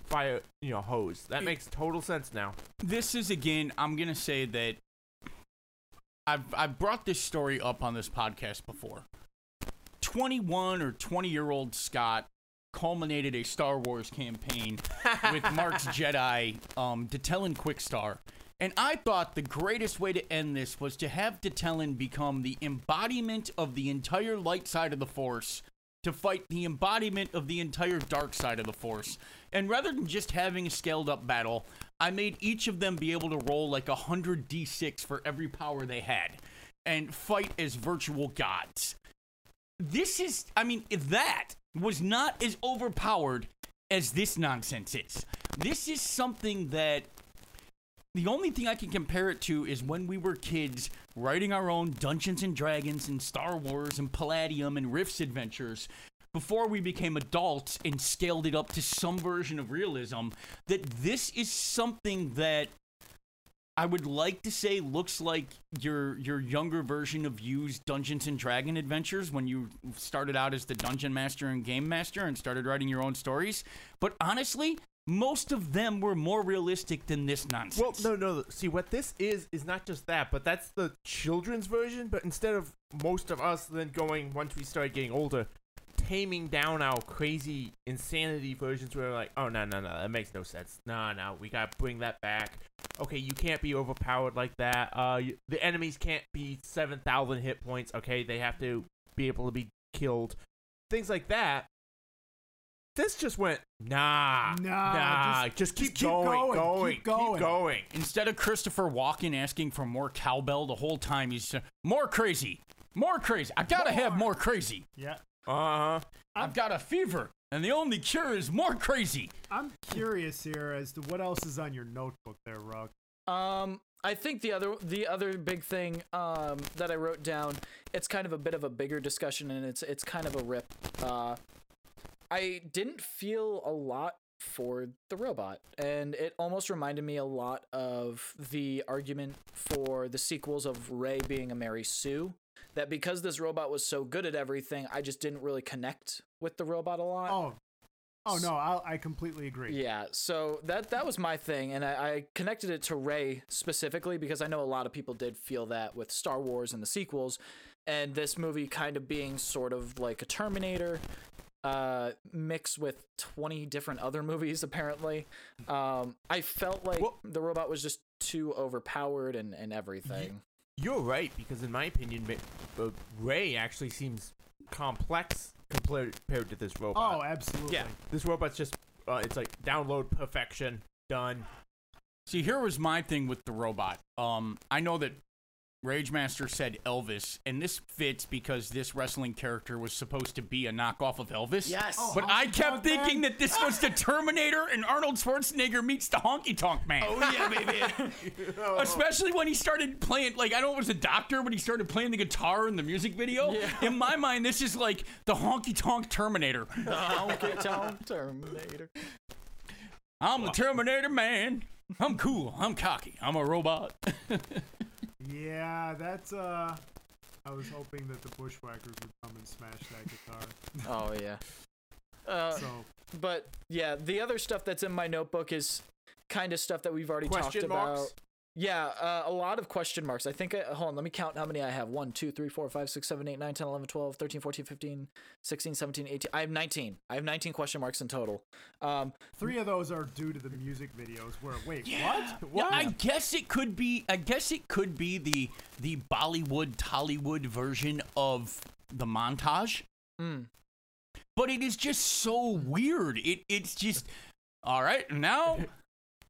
fire, you know, hose. That it, makes total sense now. This is, again, I'm going to say that I've, I've brought this story up on this podcast before. twenty-one or twenty-year-old Scott culminated a Star Wars campaign with Mark's Jedi, um, Detellan Quickstar. And I thought the greatest way to end this was to have Detellan become the embodiment of the entire light side of the Force to fight the embodiment of the entire dark side of the Force. And rather than just having a scaled-up battle, I made each of them be able to roll like one hundred d six for every power they had and fight as virtual gods. This is, I mean, that was not as overpowered as this nonsense is. This is something that... The only thing I can compare it to is when we were kids writing our own Dungeons and Dragons and Star Wars and Palladium and Rifts adventures before we became adults and scaled it up to some version of realism, that this is something that I would like to say looks like your your younger version of Yu's Dungeons and Dragon Adventures when you started out as the Dungeon Master and Game Master and started writing your own stories. But honestly, most of them were more realistic than this nonsense. Well, no, no. See, what this is is not just that, but that's the children's version. But instead of most of us then going, once we started getting older, taming down our crazy insanity versions where we're like, oh, no, no, no, that makes no sense. No, no, we gotta bring that back. Okay, you can't be overpowered like that. Uh, you, the enemies can't be seven thousand hit points. Okay, they have to be able to be killed. Things like that. This just went, nah, nah, nah. Just, just, keep, just keep, going, going, going, keep going, keep going. Instead of Christopher Walken asking for more cowbell the whole time, he's uh, more crazy, more crazy. I gotta more. have more crazy. Yeah. Uh-huh. I've got a fever, and the only cure is more crazy. I'm curious here as to what else is on your notebook there, Rock. Um, I think the other the other big thing um that I wrote down, it's kind of a bit of a bigger discussion, and it's it's kind of a rip. Uh, I didn't feel a lot for the robot, and it almost reminded me a lot of the argument for the sequels of Rey being a Mary Sue. That because this robot was so good at everything, I just didn't really connect with the robot a lot. Oh, oh no, I'll, I completely agree. Yeah, so that that was my thing, and I, I connected it to Rey specifically because I know a lot of people did feel that with Star Wars and the sequels, and this movie kind of being sort of like a Terminator uh, mixed with twenty different other movies, apparently. Um, I felt like well, the robot was just too overpowered and, and everything. Yeah. You're right, because in my opinion, Rey actually seems complex compared to this robot. Oh, absolutely. Yeah, this robot's just, uh, it's like download perfection, done. See, here was my thing with the robot. Um, I know that Ragemaster said Elvis, and this fits because this wrestling character was supposed to be a knockoff of Elvis. Yes. Oh, but I kept thinking man. that this was the Terminator and Arnold Schwarzenegger meets the Honky Tonk Man. Oh, yeah, baby. oh. Especially when he started playing, like, I know it was a doctor, but he started playing the guitar in the music video. Yeah. In my mind, this is like the Honky Tonk Terminator. The Honky Tonk Terminator. I'm wow. the Terminator Man. I'm cool. I'm cocky. I'm a robot. Yeah, that's, uh, I was hoping that the Bushwhackers would come and smash that guitar. Oh, yeah. Uh, so. But, yeah, the other stuff that's in my notebook is kind of stuff that we've already question talked marks? about. Yeah, uh, a lot of question marks. I think, I, hold on, let me count how many I have. one, two, three, four, five, six, seven, eight, nine, ten, eleven, twelve, thirteen, fourteen, fifteen, sixteen, seventeen, eighteen. I have nineteen. I have nineteen question marks in total. Um, Three of those are due to the music videos where, wait, yeah. what? what? No, I guess it could be, I guess it could be the, the Bollywood, Tollywood version of the montage. Mm. But it is just so weird. It It's just, all right, now...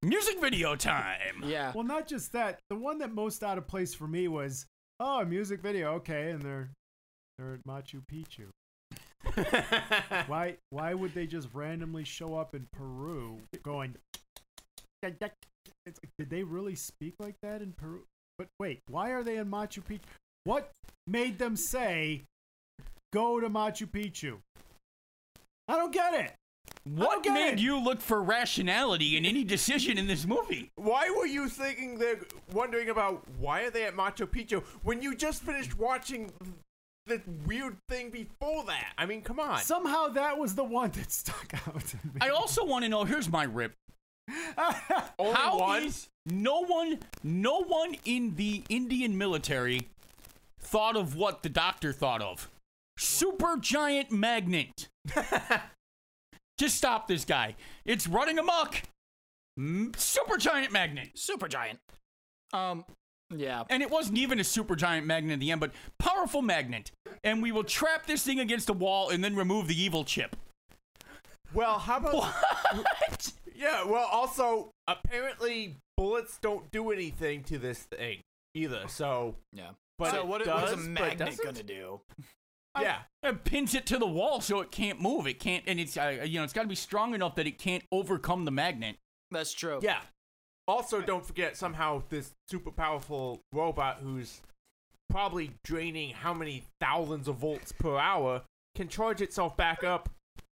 music video time. Yeah. Well, not just that. The one that most out of place for me was, oh, a music video, okay, and they're they're at Machu Picchu. why why would they just randomly show up in Peru going? It's like, did they really speak like that in Peru? But wait, why are they in Machu Picchu? What made them say, go to Machu Picchu? I don't get it. What made it. you look for rationality in any decision in this movie? Why were you thinking they're wondering about why are they at Machu Picchu when you just finished watching the weird thing before that? I mean, come on. Somehow that was the one that stuck out to me. I also want to know, here's my rip. Only How one? Is no one no one in the Indian military thought of what the doctor thought of? Super giant magnet. Just stop this guy. It's running amok. Super giant magnet. Super giant. Um, yeah. And it wasn't even a super giant magnet in the end, but powerful magnet. And we will trap this thing against a wall and then remove the evil chip. Well, how about... What? Yeah, well, also, apparently bullets don't do anything to this thing either, so... Yeah. But so what does, is a magnet going to do? Yeah, and pins it to the wall so it can't move. It can't, and it's uh, you know it's got to be strong enough that it can't overcome the magnet. That's true. Yeah. Also, don't forget somehow this super powerful robot who's probably draining how many thousands of volts per hour can charge itself back up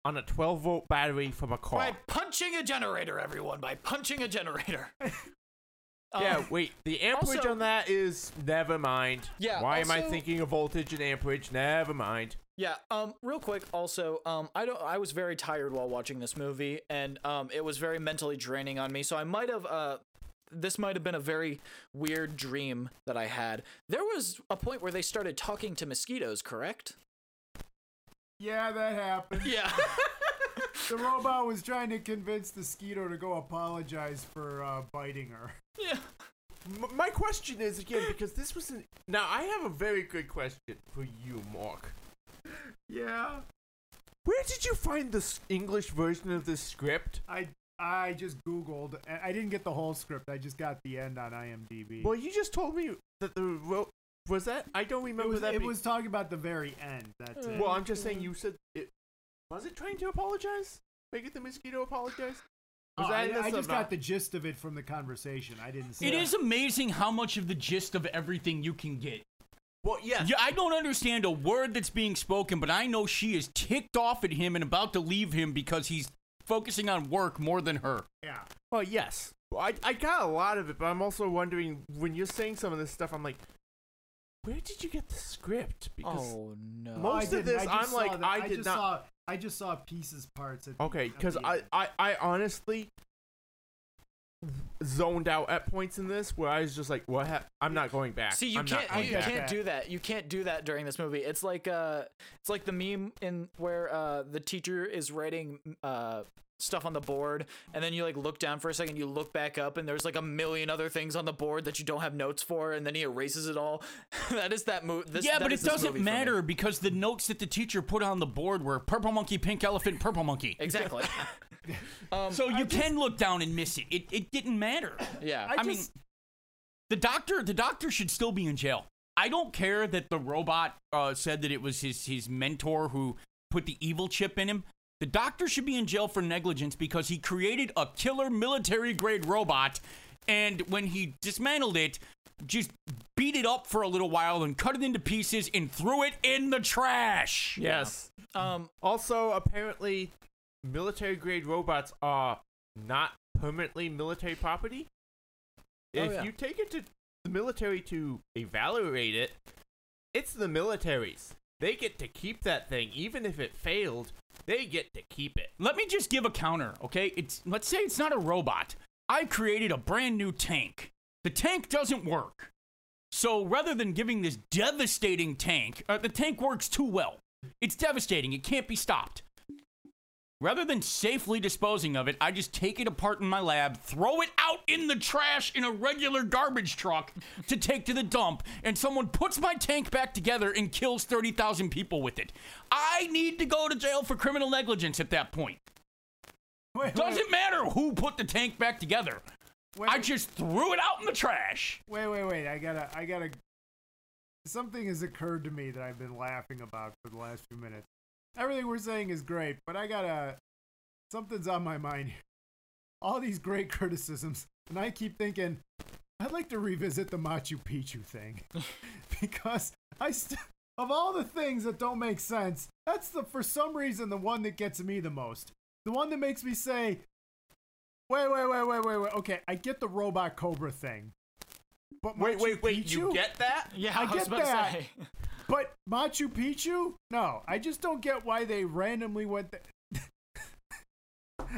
on a twelve volt battery from a car by punching a generator. Everyone by punching a generator. Um, yeah, wait, the amperage also, on that is, never mind. Yeah. Why also, am I thinking of voltage and amperage? Never mind. Yeah, um, real quick, also, um, I don't. I was very tired while watching this movie, and um, it was very mentally draining on me, so I might have, uh, this might have been a very weird dream that I had. There was a point where they started talking to mosquitoes, correct? Yeah, that happened. Yeah. The robot was trying to convince the mosquito to go apologize for uh, biting her. Yeah. M- my question is, again, because this was an... Now, I have a very good question for you, Mark. Yeah? Where did you find this English version of this script? I I just Googled. I didn't get the whole script. I just got the end on IMDb. Well, you just told me that the... Ro- was that? I don't remember it was, that. It be- was talking about the very end. That's it. Well, I'm just saying you said... it. Was it trying to apologize? Make the mosquito apologize? Was oh, I, I just got the gist of it from the conversation. I didn't see it. It is amazing how much of the gist of everything you can get. Well, yeah. yeah. I don't understand a word that's being spoken, but I know she is ticked off at him and about to leave him because he's focusing on work more than her. Yeah. Well, yes. Well, I, I got a lot of it, but I'm also wondering, when you're saying some of this stuff, I'm like, where did you get the script? Because oh, no. Most of this, I'm like, that. I did I just not... Saw I just saw pieces, parts. At okay, because I, I, I honestly zoned out at points in this where I was just like, "What? Ha- I'm not going back." See, you I'm can't, you back. can't do that. You can't do that during this movie. It's like, uh, it's like the meme in where uh the teacher is writing uh stuff on the board, and then you like look down for a second, you look back up, and there's like a million other things on the board that you don't have notes for, and then he erases it all. That is that movie. Yeah, but it doesn't matter because the notes that the teacher put on the board were purple monkey, pink elephant, purple monkey. Exactly. um, so you I can just... look down and miss it. It it didn't matter. Yeah, I, I just... mean, the doctor the doctor should still be in jail. I don't care that the robot uh, said that it was his his mentor who put the evil chip in him. The doctor should be in jail for negligence because he created a killer military-grade robot, and when he dismantled it, just beat it up for a little while and cut it into pieces and threw it in the trash. Yes. Yeah. Um. Also, apparently, military-grade robots are not permanently military property. Oh, if yeah. you take it to the military to evaluate it, it's the military's. They get to keep that thing, even if it failed. They get to keep it. Let me just give a counter, okay? It's let's say it's not a robot. I created a brand new tank. The tank doesn't work. So rather than giving this devastating tank, uh, the tank works too well. It's devastating. It can't be stopped. Rather than safely disposing of it, I just take it apart in my lab, throw it out in the trash in a regular garbage truck to take to the dump, and someone puts my tank back together and kills thirty thousand people with it. I need to go to jail for criminal negligence at that point. Wait, Doesn't wait. matter who put the tank back together. Wait. I just threw it out in the trash. Wait, wait, wait. I gotta, I gotta... Something has occurred to me that I've been laughing about for the last few minutes. Everything we're saying is great, but I gotta... Something's on my mind here. All these great criticisms, and I keep thinking, I'd like to revisit the Machu Picchu thing. Because I st- of all the things that don't make sense, that's the, for some reason, the one that gets me the most. The one that makes me say, wait, wait, wait, wait, wait, wait, okay, I get the robot cobra thing. But Machu wait, wait, wait, Picchu? You get that? Yeah, I, I was get about that. To say. But Machu Picchu? No, I just don't get why they randomly went there.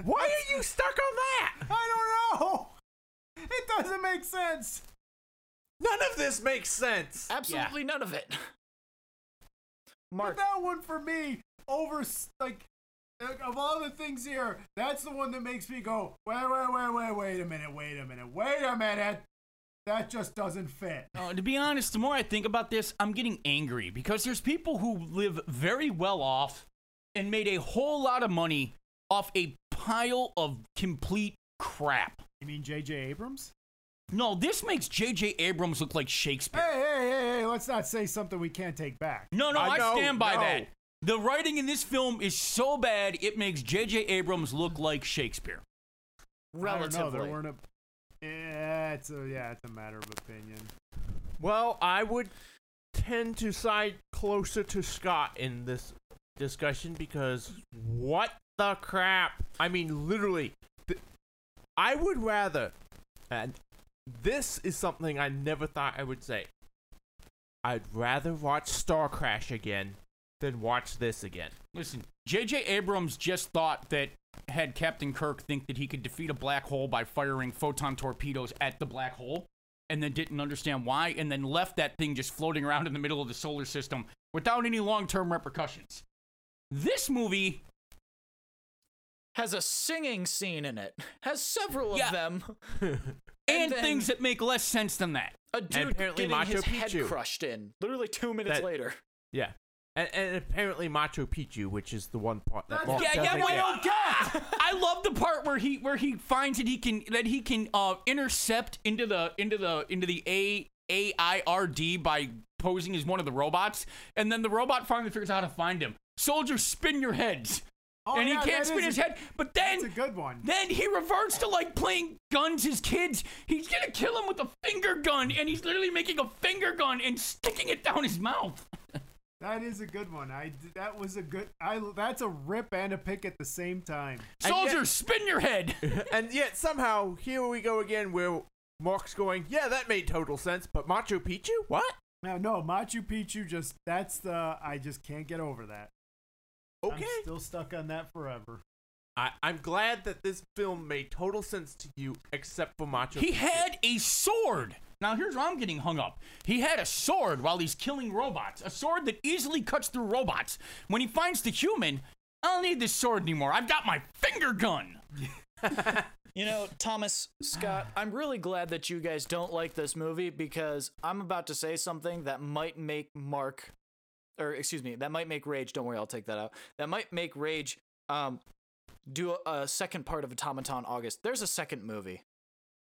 Why are you stuck on that? I don't know. It doesn't make sense. None of this makes sense. Absolutely yeah. none of it. Mark. But that one for me, over, like, of all the things here, that's the one that makes me go, wait, wait, wait, wait, wait a minute, wait a minute, wait a minute. That just doesn't fit. Uh, to be honest, the more I think about this, I'm getting angry because there's people who live very well off and made a whole lot of money off a pile of complete crap. You mean J J. Abrams? No, this makes J J. Abrams look like Shakespeare. Hey, hey, hey, hey, let's not say something we can't take back. No, no, I, I know, stand by no. that. The writing in this film is so bad, it makes J J. Abrams look like Shakespeare. Relatively. I don't know, there weren't a... Yeah, it's a yeah, it's a matter of opinion. Well, I would tend to side closer to Scott in this discussion because what the crap? I mean, literally, th- I would rather, and This is something I never thought I would say. I'd rather watch Star Crash again than watch this again. Listen, J J Abrams just thought that had Captain Kirk think that he could defeat a black hole by firing photon torpedoes at the black hole, and then didn't understand why, and then left that thing just floating around in the middle of the solar system without any long-term repercussions. This movie has a singing scene in it. Has several yeah. of them. And, and things that make less sense than that. A dude getting Machu his Picchu. head crushed in. Literally two minutes that, later. Yeah. And, and apparently Machu Picchu, which is the one part that That's, yeah, yeah, well, yeah. God. I love the part where he where he finds that he can that he can uh, intercept into the into the into the A A I R D by posing as one of the robots, and then the robot finally figures out how to find him. Soldiers, spin your heads. Oh, and yeah, he can't spin his a, head, but then that's a good one. Then he reverts to like playing guns his kids. He's gonna kill him with a finger gun, and he's literally making a finger gun and sticking it down his mouth. That is a good one. I that was a good. I that's a rip and a pick at the same time. Soldier, yet, spin your head. And yet somehow here we go again, where Mark's going. Yeah, that made total sense. But Machu Picchu, what? No, no, Machu Picchu. Just that's the. I just can't get over that. Okay. I'm still stuck on that forever. I, I'm glad that this film made total sense to you, except for Macho. He Picchu. had a sword. Now, here's where I'm getting hung up. He had a sword while he's killing robots. A sword that easily cuts through robots. When he finds the human, I don't need this sword anymore. I've got my finger gun. You know, Thomas, Scott, I'm really glad that you guys don't like this movie, because I'm about to say something that might make Mark... or excuse me, that might make Rage, don't worry, I'll take that out. That might make Rage um, do a, a second part of Automaton August. There's a second movie.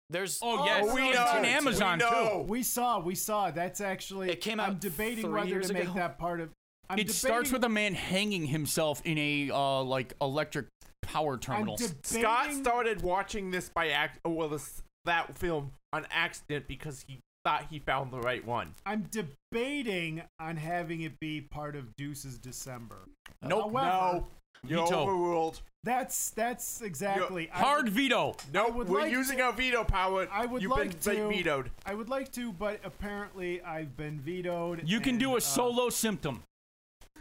There's Oh, yes, oh, we know. on Amazon, we know. too. We saw, we saw. That's actually... It came out I'm debating whether to ago. make that part of... I'm it debating, starts with a man hanging himself in a, uh, like, electric power terminal. Debating, Scott started watching this by... Act, oh, well, this, that film on accident because he... thought he found the right one. I'm debating on having it be part of Deuce's December. Nope. However, no. You're veto. overruled. That's that's exactly You're hard would, veto. No, nope, we're like using to, our veto power. I would You've like been to, vetoed. I would like to, but apparently I've been vetoed. You can and, do a solo uh, symptom.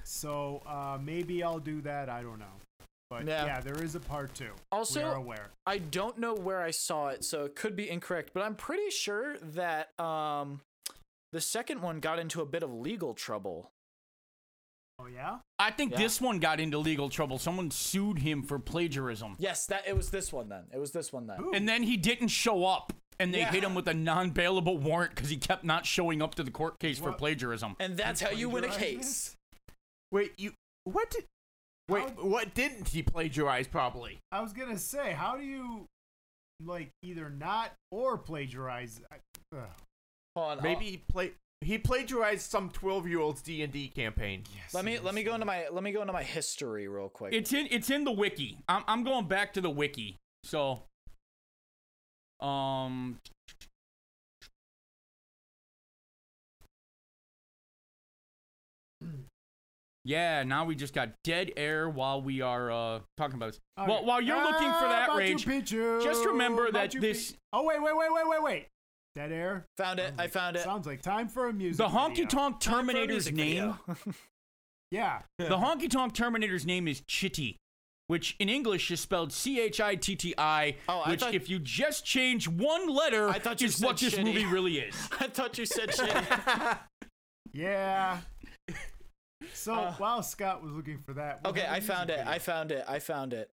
So uh, maybe I'll do that. I don't know. But yeah. yeah, there is a part two. Also, we are aware. I don't know where I saw it, so it could be incorrect, but I'm pretty sure that um, the second one got into a bit of legal trouble. Oh, yeah? I think yeah. this one got into legal trouble. Someone sued him for plagiarism. Yes, that it was this one then. It was this one then. Ooh. And then he didn't show up, and they yeah. hit him with a non-bailable warrant because he kept not showing up to the court case what? for plagiarism. And that's how you win a case. Wait, you... What did... Wait, how, what didn't he plagiarize properly? I was going to say, how do you, like, either not or plagiarize? I, on, Maybe I'll, he, play, he plagiarized some twelve-year-old's D and D campaign. Yes, let me let me go into my let me go into my history real quick. It's in it's in the wiki. I'm I'm going back to the wiki. So um Yeah, now we just got dead air while we are uh, talking about this. Right. Well, while you're ah, looking for that, Machu Rage, Picchu. just remember Machu that this... P- oh, wait, wait, wait, wait, wait, wait. Dead air? Found it. Sounds I like, found it. Sounds like time for a music The video. Honky Tonk Terminator's name... yeah. The Honky Tonk Terminator's name is Chitty, which in English is spelled C H I T T I, oh, I which thought... if you just change one letter I thought you is what shitty. this movie really is. I thought you said Chitty. Yeah. So uh, while Scott was looking for that, okay, I found it. Video? I found it. I found it.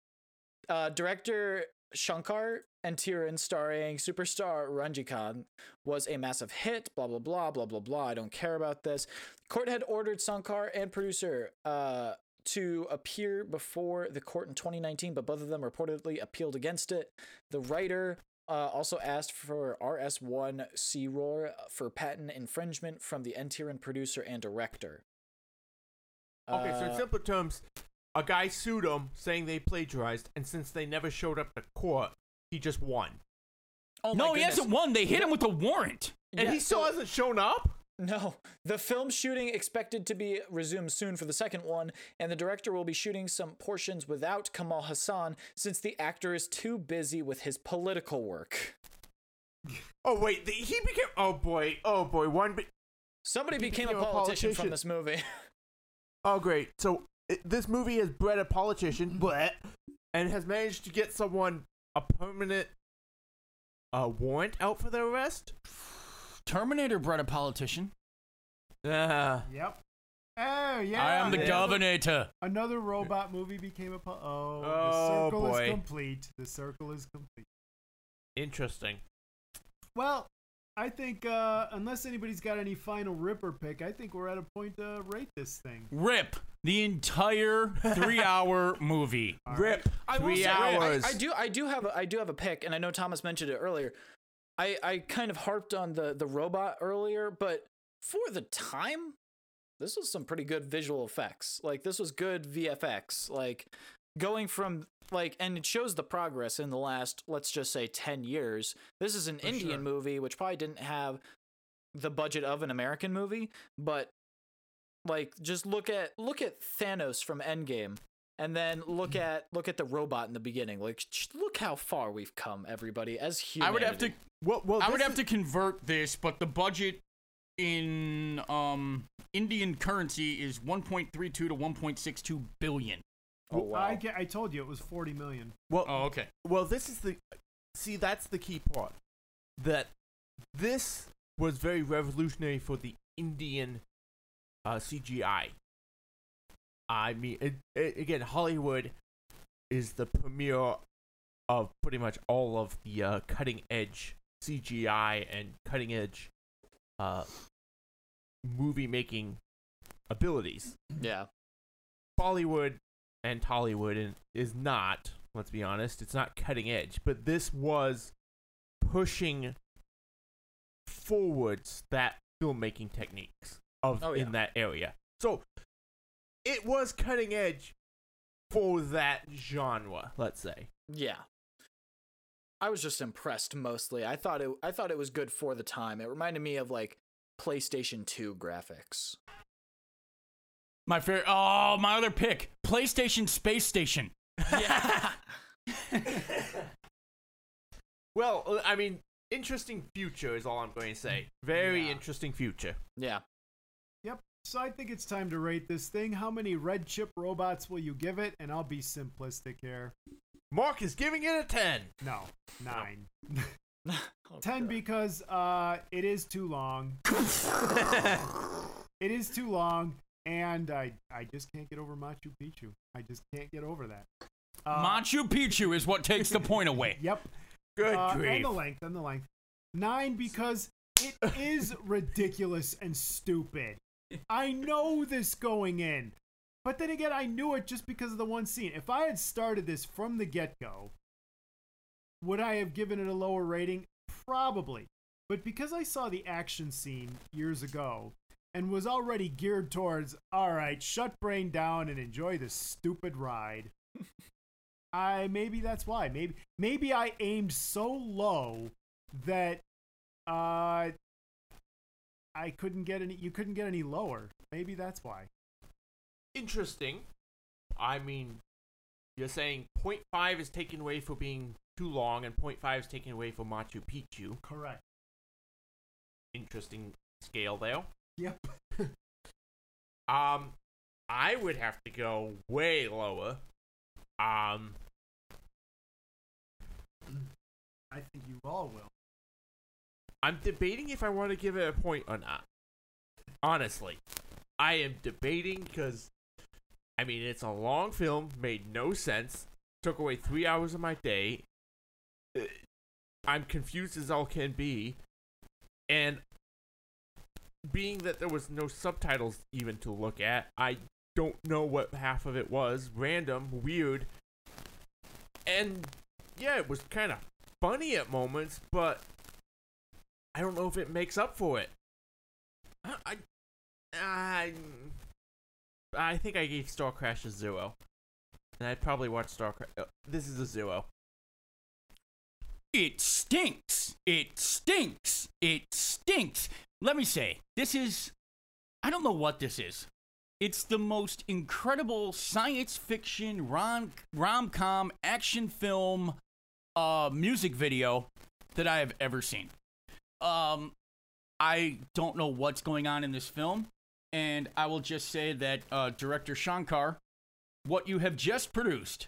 Uh, director Shankar and Enthiran, starring superstar Ranjit Khan, was a massive hit. Blah blah blah blah blah blah. I don't care about this. Court had ordered Shankar and producer uh, to appear before the court in twenty nineteen, but both of them reportedly appealed against it. The writer uh, also asked for R S one C R O R for patent infringement from the Enthiran producer and director. Okay, so in simpler terms, a guy sued him saying they plagiarized, and since they never showed up to court, he just won. Oh no, he hasn't won. They hit him with a warrant. And yeah, he still so, hasn't shown up? No. The film shooting expected to be resumed soon for the second one, and the director will be shooting some portions without Kamal Hassan since the actor is too busy with his political work. Oh wait, the, he became. Oh boy, oh boy, one. Be- Somebody became, became a, politician a politician from this movie. Oh great! So it, this movie has bred a politician, but and has managed to get someone a permanent uh, warrant out for their arrest. Terminator bred a politician. Uh, yep. Oh yeah. I am the Governator. Another robot movie became a po- oh, oh. The circle boy. is complete. The circle is complete. Interesting. Well, I think uh, unless anybody's got any final rip or pick, I think we're at a point to rate this thing. Rip the entire three-hour movie. Right. Rip I three say, hours. I, I do. I do have. A, I do have a pick, and I know Thomas mentioned it earlier. I, I kind of harped on the the robot earlier, but for the time, this was some pretty good visual effects. Like this was good V F X. Like going from. Like, and it shows the progress in the last, let's just say, ten years. This is an For Indian sure. movie, which probably didn't have the budget of an American movie, but, like, just look at look at Thanos from Endgame, and then look at look at the robot in the beginning. Like, look how far we've come, everybody, as humanity. I would have to, well, well, I would is... have to convert this, but the budget in um Indian currency is one point three two to one point six two billion. Oh, wow. I, I told you it was forty million. Well, oh, okay. Well, this is the see. That's the key part. That this was very revolutionary for the Indian uh, C G I. I mean, it, it, again, Hollywood is the premiere of pretty much all of the uh, cutting edge C G I and cutting edge uh, movie making abilities. Yeah, Bollywood. And Tollywood is not, let's be honest, it's not cutting edge. But this was pushing forwards that filmmaking techniques of oh, yeah. in that area. So it was cutting edge for that genre, let's say. Yeah. I was just impressed mostly. I thought it I thought it was good for the time. It reminded me of like PlayStation two graphics. My favorite, oh, my other pick, PlayStation Space Station. Yeah. Well, I mean, interesting future is all I'm going to say. Very yeah. interesting future. Yeah. Yep. So I think it's time to rate this thing. How many red chip robots will you give it? And I'll be simplistic here. Mark is giving it a ten. No, nine. Oh, ten God. Because uh, it is too long. It is too long. And I, I just can't get over Machu Picchu. I just can't get over that. Uh, Machu Picchu is what takes the point away. Yep. Good uh, grief. And the length, and the length. Nine, because it is ridiculous and stupid. I know this going in. But then again, I knew it just because of the one scene. If I had started this from the get-go, would I have given it a lower rating? Probably. But because I saw the action scene years ago, and was already geared towards, all right, shut brain down and enjoy this stupid ride. I maybe that's why. Maybe maybe I aimed so low that uh, I couldn't get any. You couldn't get any lower. Maybe that's why. Interesting. I mean, you're saying point five is taken away for being too long, and point five is taken away for Machu Picchu. Correct. Interesting scale there. Yep. um, I would have to go way lower. Um, I think you all will. I'm debating if I want to give it a point or not. Honestly, I am debating because, I mean, it's a long film, made no sense, took away three hours of my day. I'm confused as all can be, and. Being that there was no subtitles even to look at, I don't know what half of it was. Random, weird. And, yeah, it was kind of funny at moments, but I don't know if it makes up for it. I I, I think I gave Star Crash a zero. And I probably watched Star Crash. Oh, this is a zero. It stinks. It stinks. It stinks. Let me say, this is, I don't know what this is. It's the most incredible science fiction, rom, rom-com, action film, uh, music video that I have ever seen. Um, I don't know what's going on in this film, and I will just say that uh, director Shankar, what you have just produced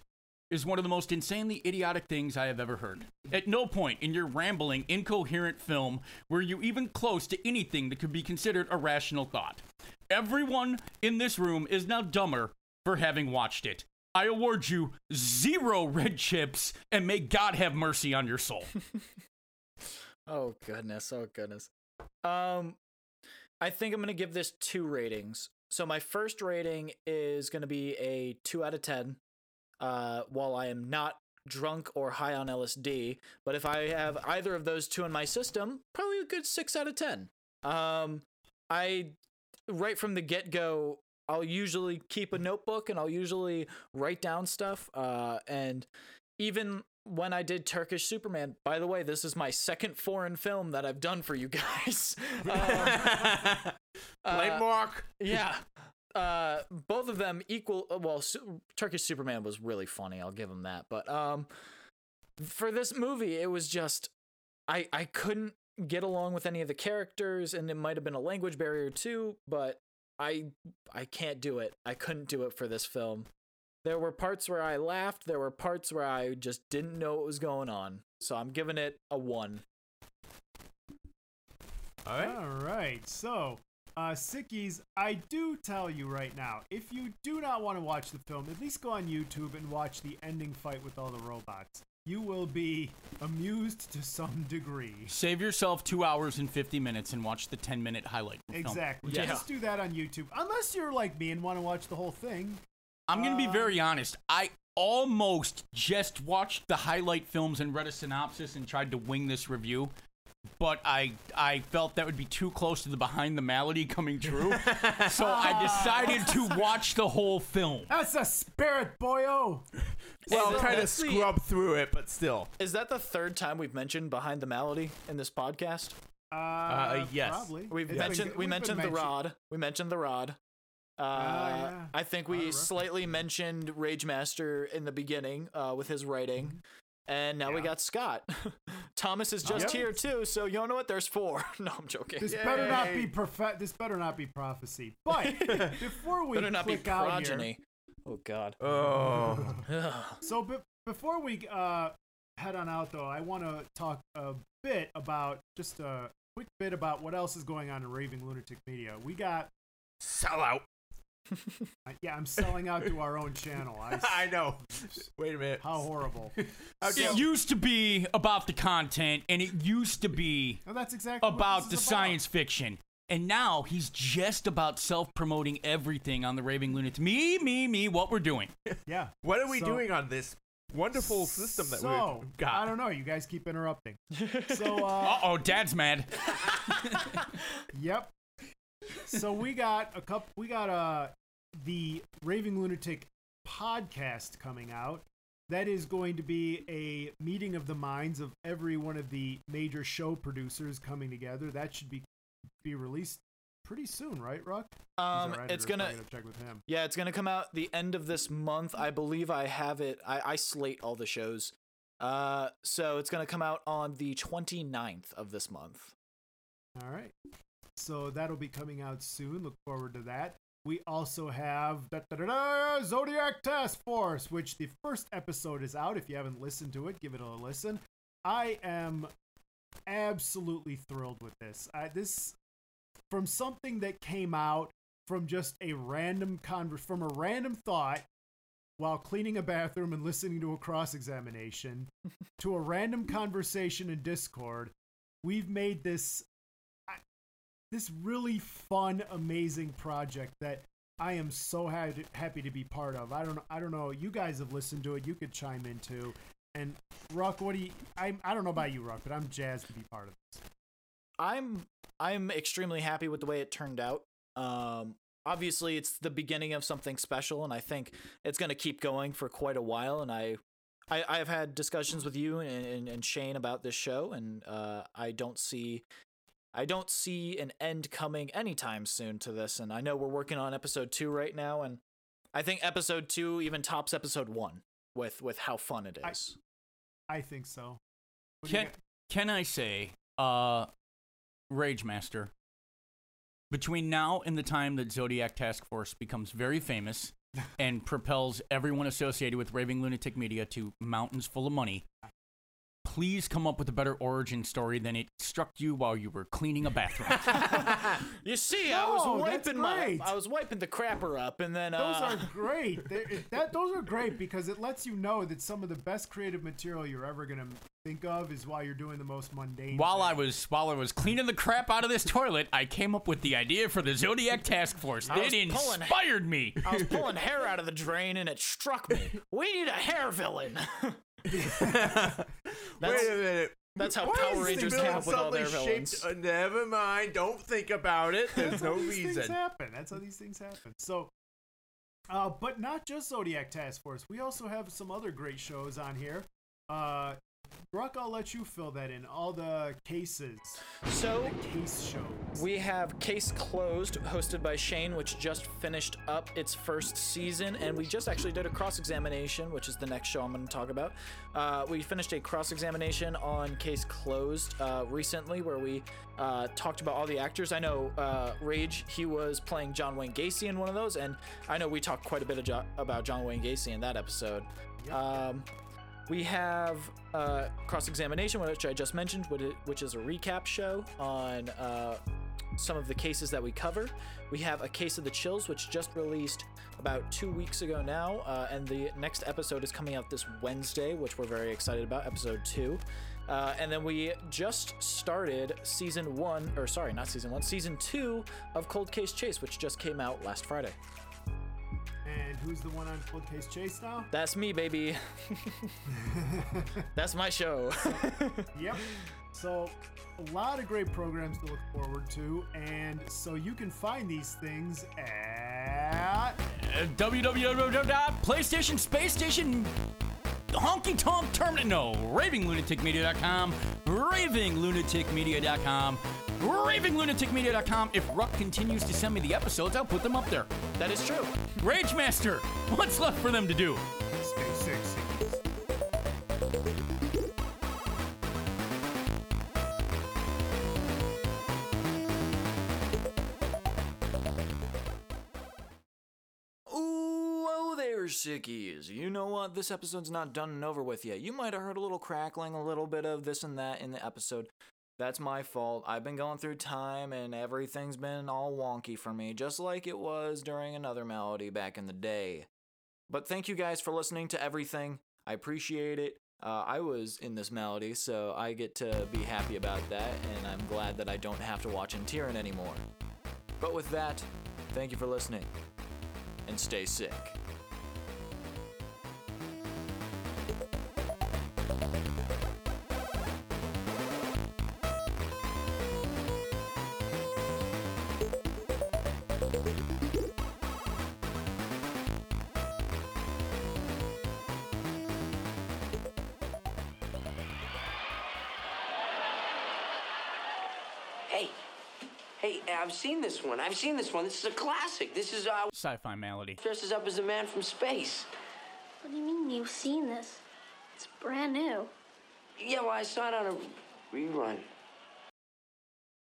is one of the most insanely idiotic things I have ever heard. At no point in your rambling, incoherent film were you even close to anything that could be considered a rational thought. Everyone in this room is now dumber for having watched it. I award you zero red chips, and may God have mercy on your soul. Oh, goodness. Oh, goodness. Um, I think I'm going to give this two ratings. So my first rating is going to be a two out of ten. Uh, while I am not drunk or high on L S D, but if I have either of those two in my system, probably a good six out of ten. Um, I, right from the get-go, I'll usually keep a notebook and I'll usually write down stuff. Uh, and even when I did Turkish Superman, by the way, this is my second foreign film that I've done for you guys. uh, Landmark. Uh, yeah. Uh, both of them equal. Well, Su- Turkish Superman was really funny. I'll give him that. But um, for this movie, it was just I I couldn't get along with any of the characters, and it might have been a language barrier too. But I I can't do it. I couldn't do it for this film. There were parts where I laughed. There were parts where I just didn't know what was going on. So I'm giving it a one. All right. All right. So. Uh, Sickies, I do tell you right now, if you do not want to watch the film, at least go on YouTube and watch the ending fight with all the robots. You will be amused to some degree. Save yourself two hours and fifty minutes and watch the ten-minute highlight. Exactly. Film. Yeah. Just do that on YouTube. Unless you're like me and want to watch the whole thing. I'm going to uh, be very honest. I almost just watched the highlight films and read a synopsis and tried to wing this review. But I I felt that would be too close to the Behind the Malady coming true. So I decided to watch the whole film. That's a spirit, boyo. Well, I'll try to scrub through it, but still. Is that the third time we've mentioned Behind the Malady in this podcast? Uh, uh yes. Probably. We've it's mentioned been, we mentioned the rod. We mentioned the rod. Uh, uh yeah. I think we uh, slightly mentioned Rage Master in the beginning uh, with his writing. Mm-hmm. And now yeah. we got Scott. Thomas is just oh, yeah. here too, so you know what? There's four. No, I'm joking. This Yay. better not be prof- This better not be prophecy. But before we better not click be progeny. Out here, oh God. Oh. So be- before we uh, head on out, though, I want to talk a bit about just a quick bit about what else is going on in Raving Lunatic Media. We got sellout. uh, yeah, I'm selling out to our own channel. I, I know. Wait a minute. How horrible. Okay. It used to be about the content, and it used to be oh, that's exactly about the about. science fiction. And now he's just about self-promoting everything on the Raving Lunatic. Me, me, me, what we're doing. Yeah. What are we so, doing on this wonderful system that so, we've got? I don't know. You guys keep interrupting. So, uh, Uh-oh, Dad's mad. Yep. So we got a couple. We got uh, the Raving Lunatic podcast coming out. That is going to be a meeting of the minds of every one of the major show producers coming together. That should be be released pretty soon, right, Ruck? Um, right, it's gonna to check with him. Yeah, it's gonna come out the end of this month. I believe I have it. I, I slate all the shows. Uh, so it's gonna come out on the twenty-ninth of this month. All right. So that'll be coming out soon. Look forward to that. We also have da, da, da, da, Zodiac Task Force, which the first episode is out. If you haven't listened to it, give it a listen. I am absolutely thrilled with this. I, this from something that came out from just a random conver- from a random thought while cleaning a bathroom and listening to a cross examination to a random conversation in Discord. We've made this. This really fun, amazing project that I am so happy happy to be part of. I don't, I don't know. You guys have listened to it. You could chime in too. And Ruck, what do you? I, I don't know about you, Ruck, but I'm jazzed to be part of this. I'm, I'm extremely happy with the way it turned out. Um, obviously, it's the beginning of something special, and I think it's going to keep going for quite a while. And I, I, I've had discussions with you and, and, and Shane about this show, and uh, I don't see. I don't see an end coming anytime soon to this, and I know we're working on episode two right now, and I think episode two even tops episode one with, with how fun it is. I, I think so. What Can, can I say, uh, Ragemaster, between now and the time that Zodiac Task Force becomes very famous and propels everyone associated with Raving Lunatic Media to mountains full of money, please come up with a better origin story than it struck you while you were cleaning a bathroom. You see, no, I was wiping my, I was wiping the crapper up, and then those uh... are great. They, that those are great because it lets you know that some of the best creative material you're ever gonna think of is while you're doing the most mundane. While thing. I was while I was cleaning the crap out of this toilet, I came up with the idea for the Zodiac Task Force. It inspired pulling, me. I was pulling hair out of the drain, and it struck me. We need a hair villain. that's, Wait a minute. That's how Why Power Rangers came up with all their villains. Shaped, uh, never mind. Don't think about it. There's no reason. Things happen. That's how these things happen. So, uh, but not just Zodiac Task Force. We also have some other great shows on here. Uh, Brock, I'll let you fill that in. All the cases. So the case shows. We have Case Closed, hosted by Shane, which just finished up its first season, and we just actually did a cross examination, which is the next show I'm going to talk about. Uh, we finished a cross examination on Case Closed uh, recently, where we uh, talked about all the actors. I know uh, Rage, he was playing John Wayne Gacy in one of those, and I know we talked quite a bit of jo- about John Wayne Gacy in that episode. Yep. Um, We have uh, Cross Examination, which I just mentioned, which is a recap show on uh, some of the cases that we cover. We have A Case of the Chills, which just released about two weeks ago now, uh, and the next episode is coming out this Wednesday, which we're very excited about, episode two. Uh, and then we just started season one, or sorry, not season one, season two of Cold Case Chase, which just came out last Friday. And who's the one on Cold Case Chase now? That's me, baby. That's my show. Yep. So a lot of great programs to look forward to. And so you can find these things at www dot PlayStation Space Station Honky Tonk Terminal. No, Raving Lunatic Media dot com, Raving Lunatic Media dot com, Raving Lunatic Media dot com. If Ruck continues to send me the episodes, I'll put them up there. That is true. Ragemaster, what's left for them to do? Stay sexy. Sickies, you know what? This episode's not done and over with yet. You might have heard a little crackling, a little bit of this and that in the episode. That's my fault. I've been going through time and everything's been all wonky for me, just like it was during another melody back in the day. But thank you guys for listening to everything. I appreciate it. Uh, I was in this melody, so I get to be happy about that, and I'm glad that I don't have to watch Enthiran anymore. But with that, thank you for listening, and stay sick. I've seen this one. I've seen this one. This is a classic. This is our sci-fi malady. Dresses up as a man from space. What do you mean you've seen this? It's brand new. Yeah, well, I saw it on a rerun.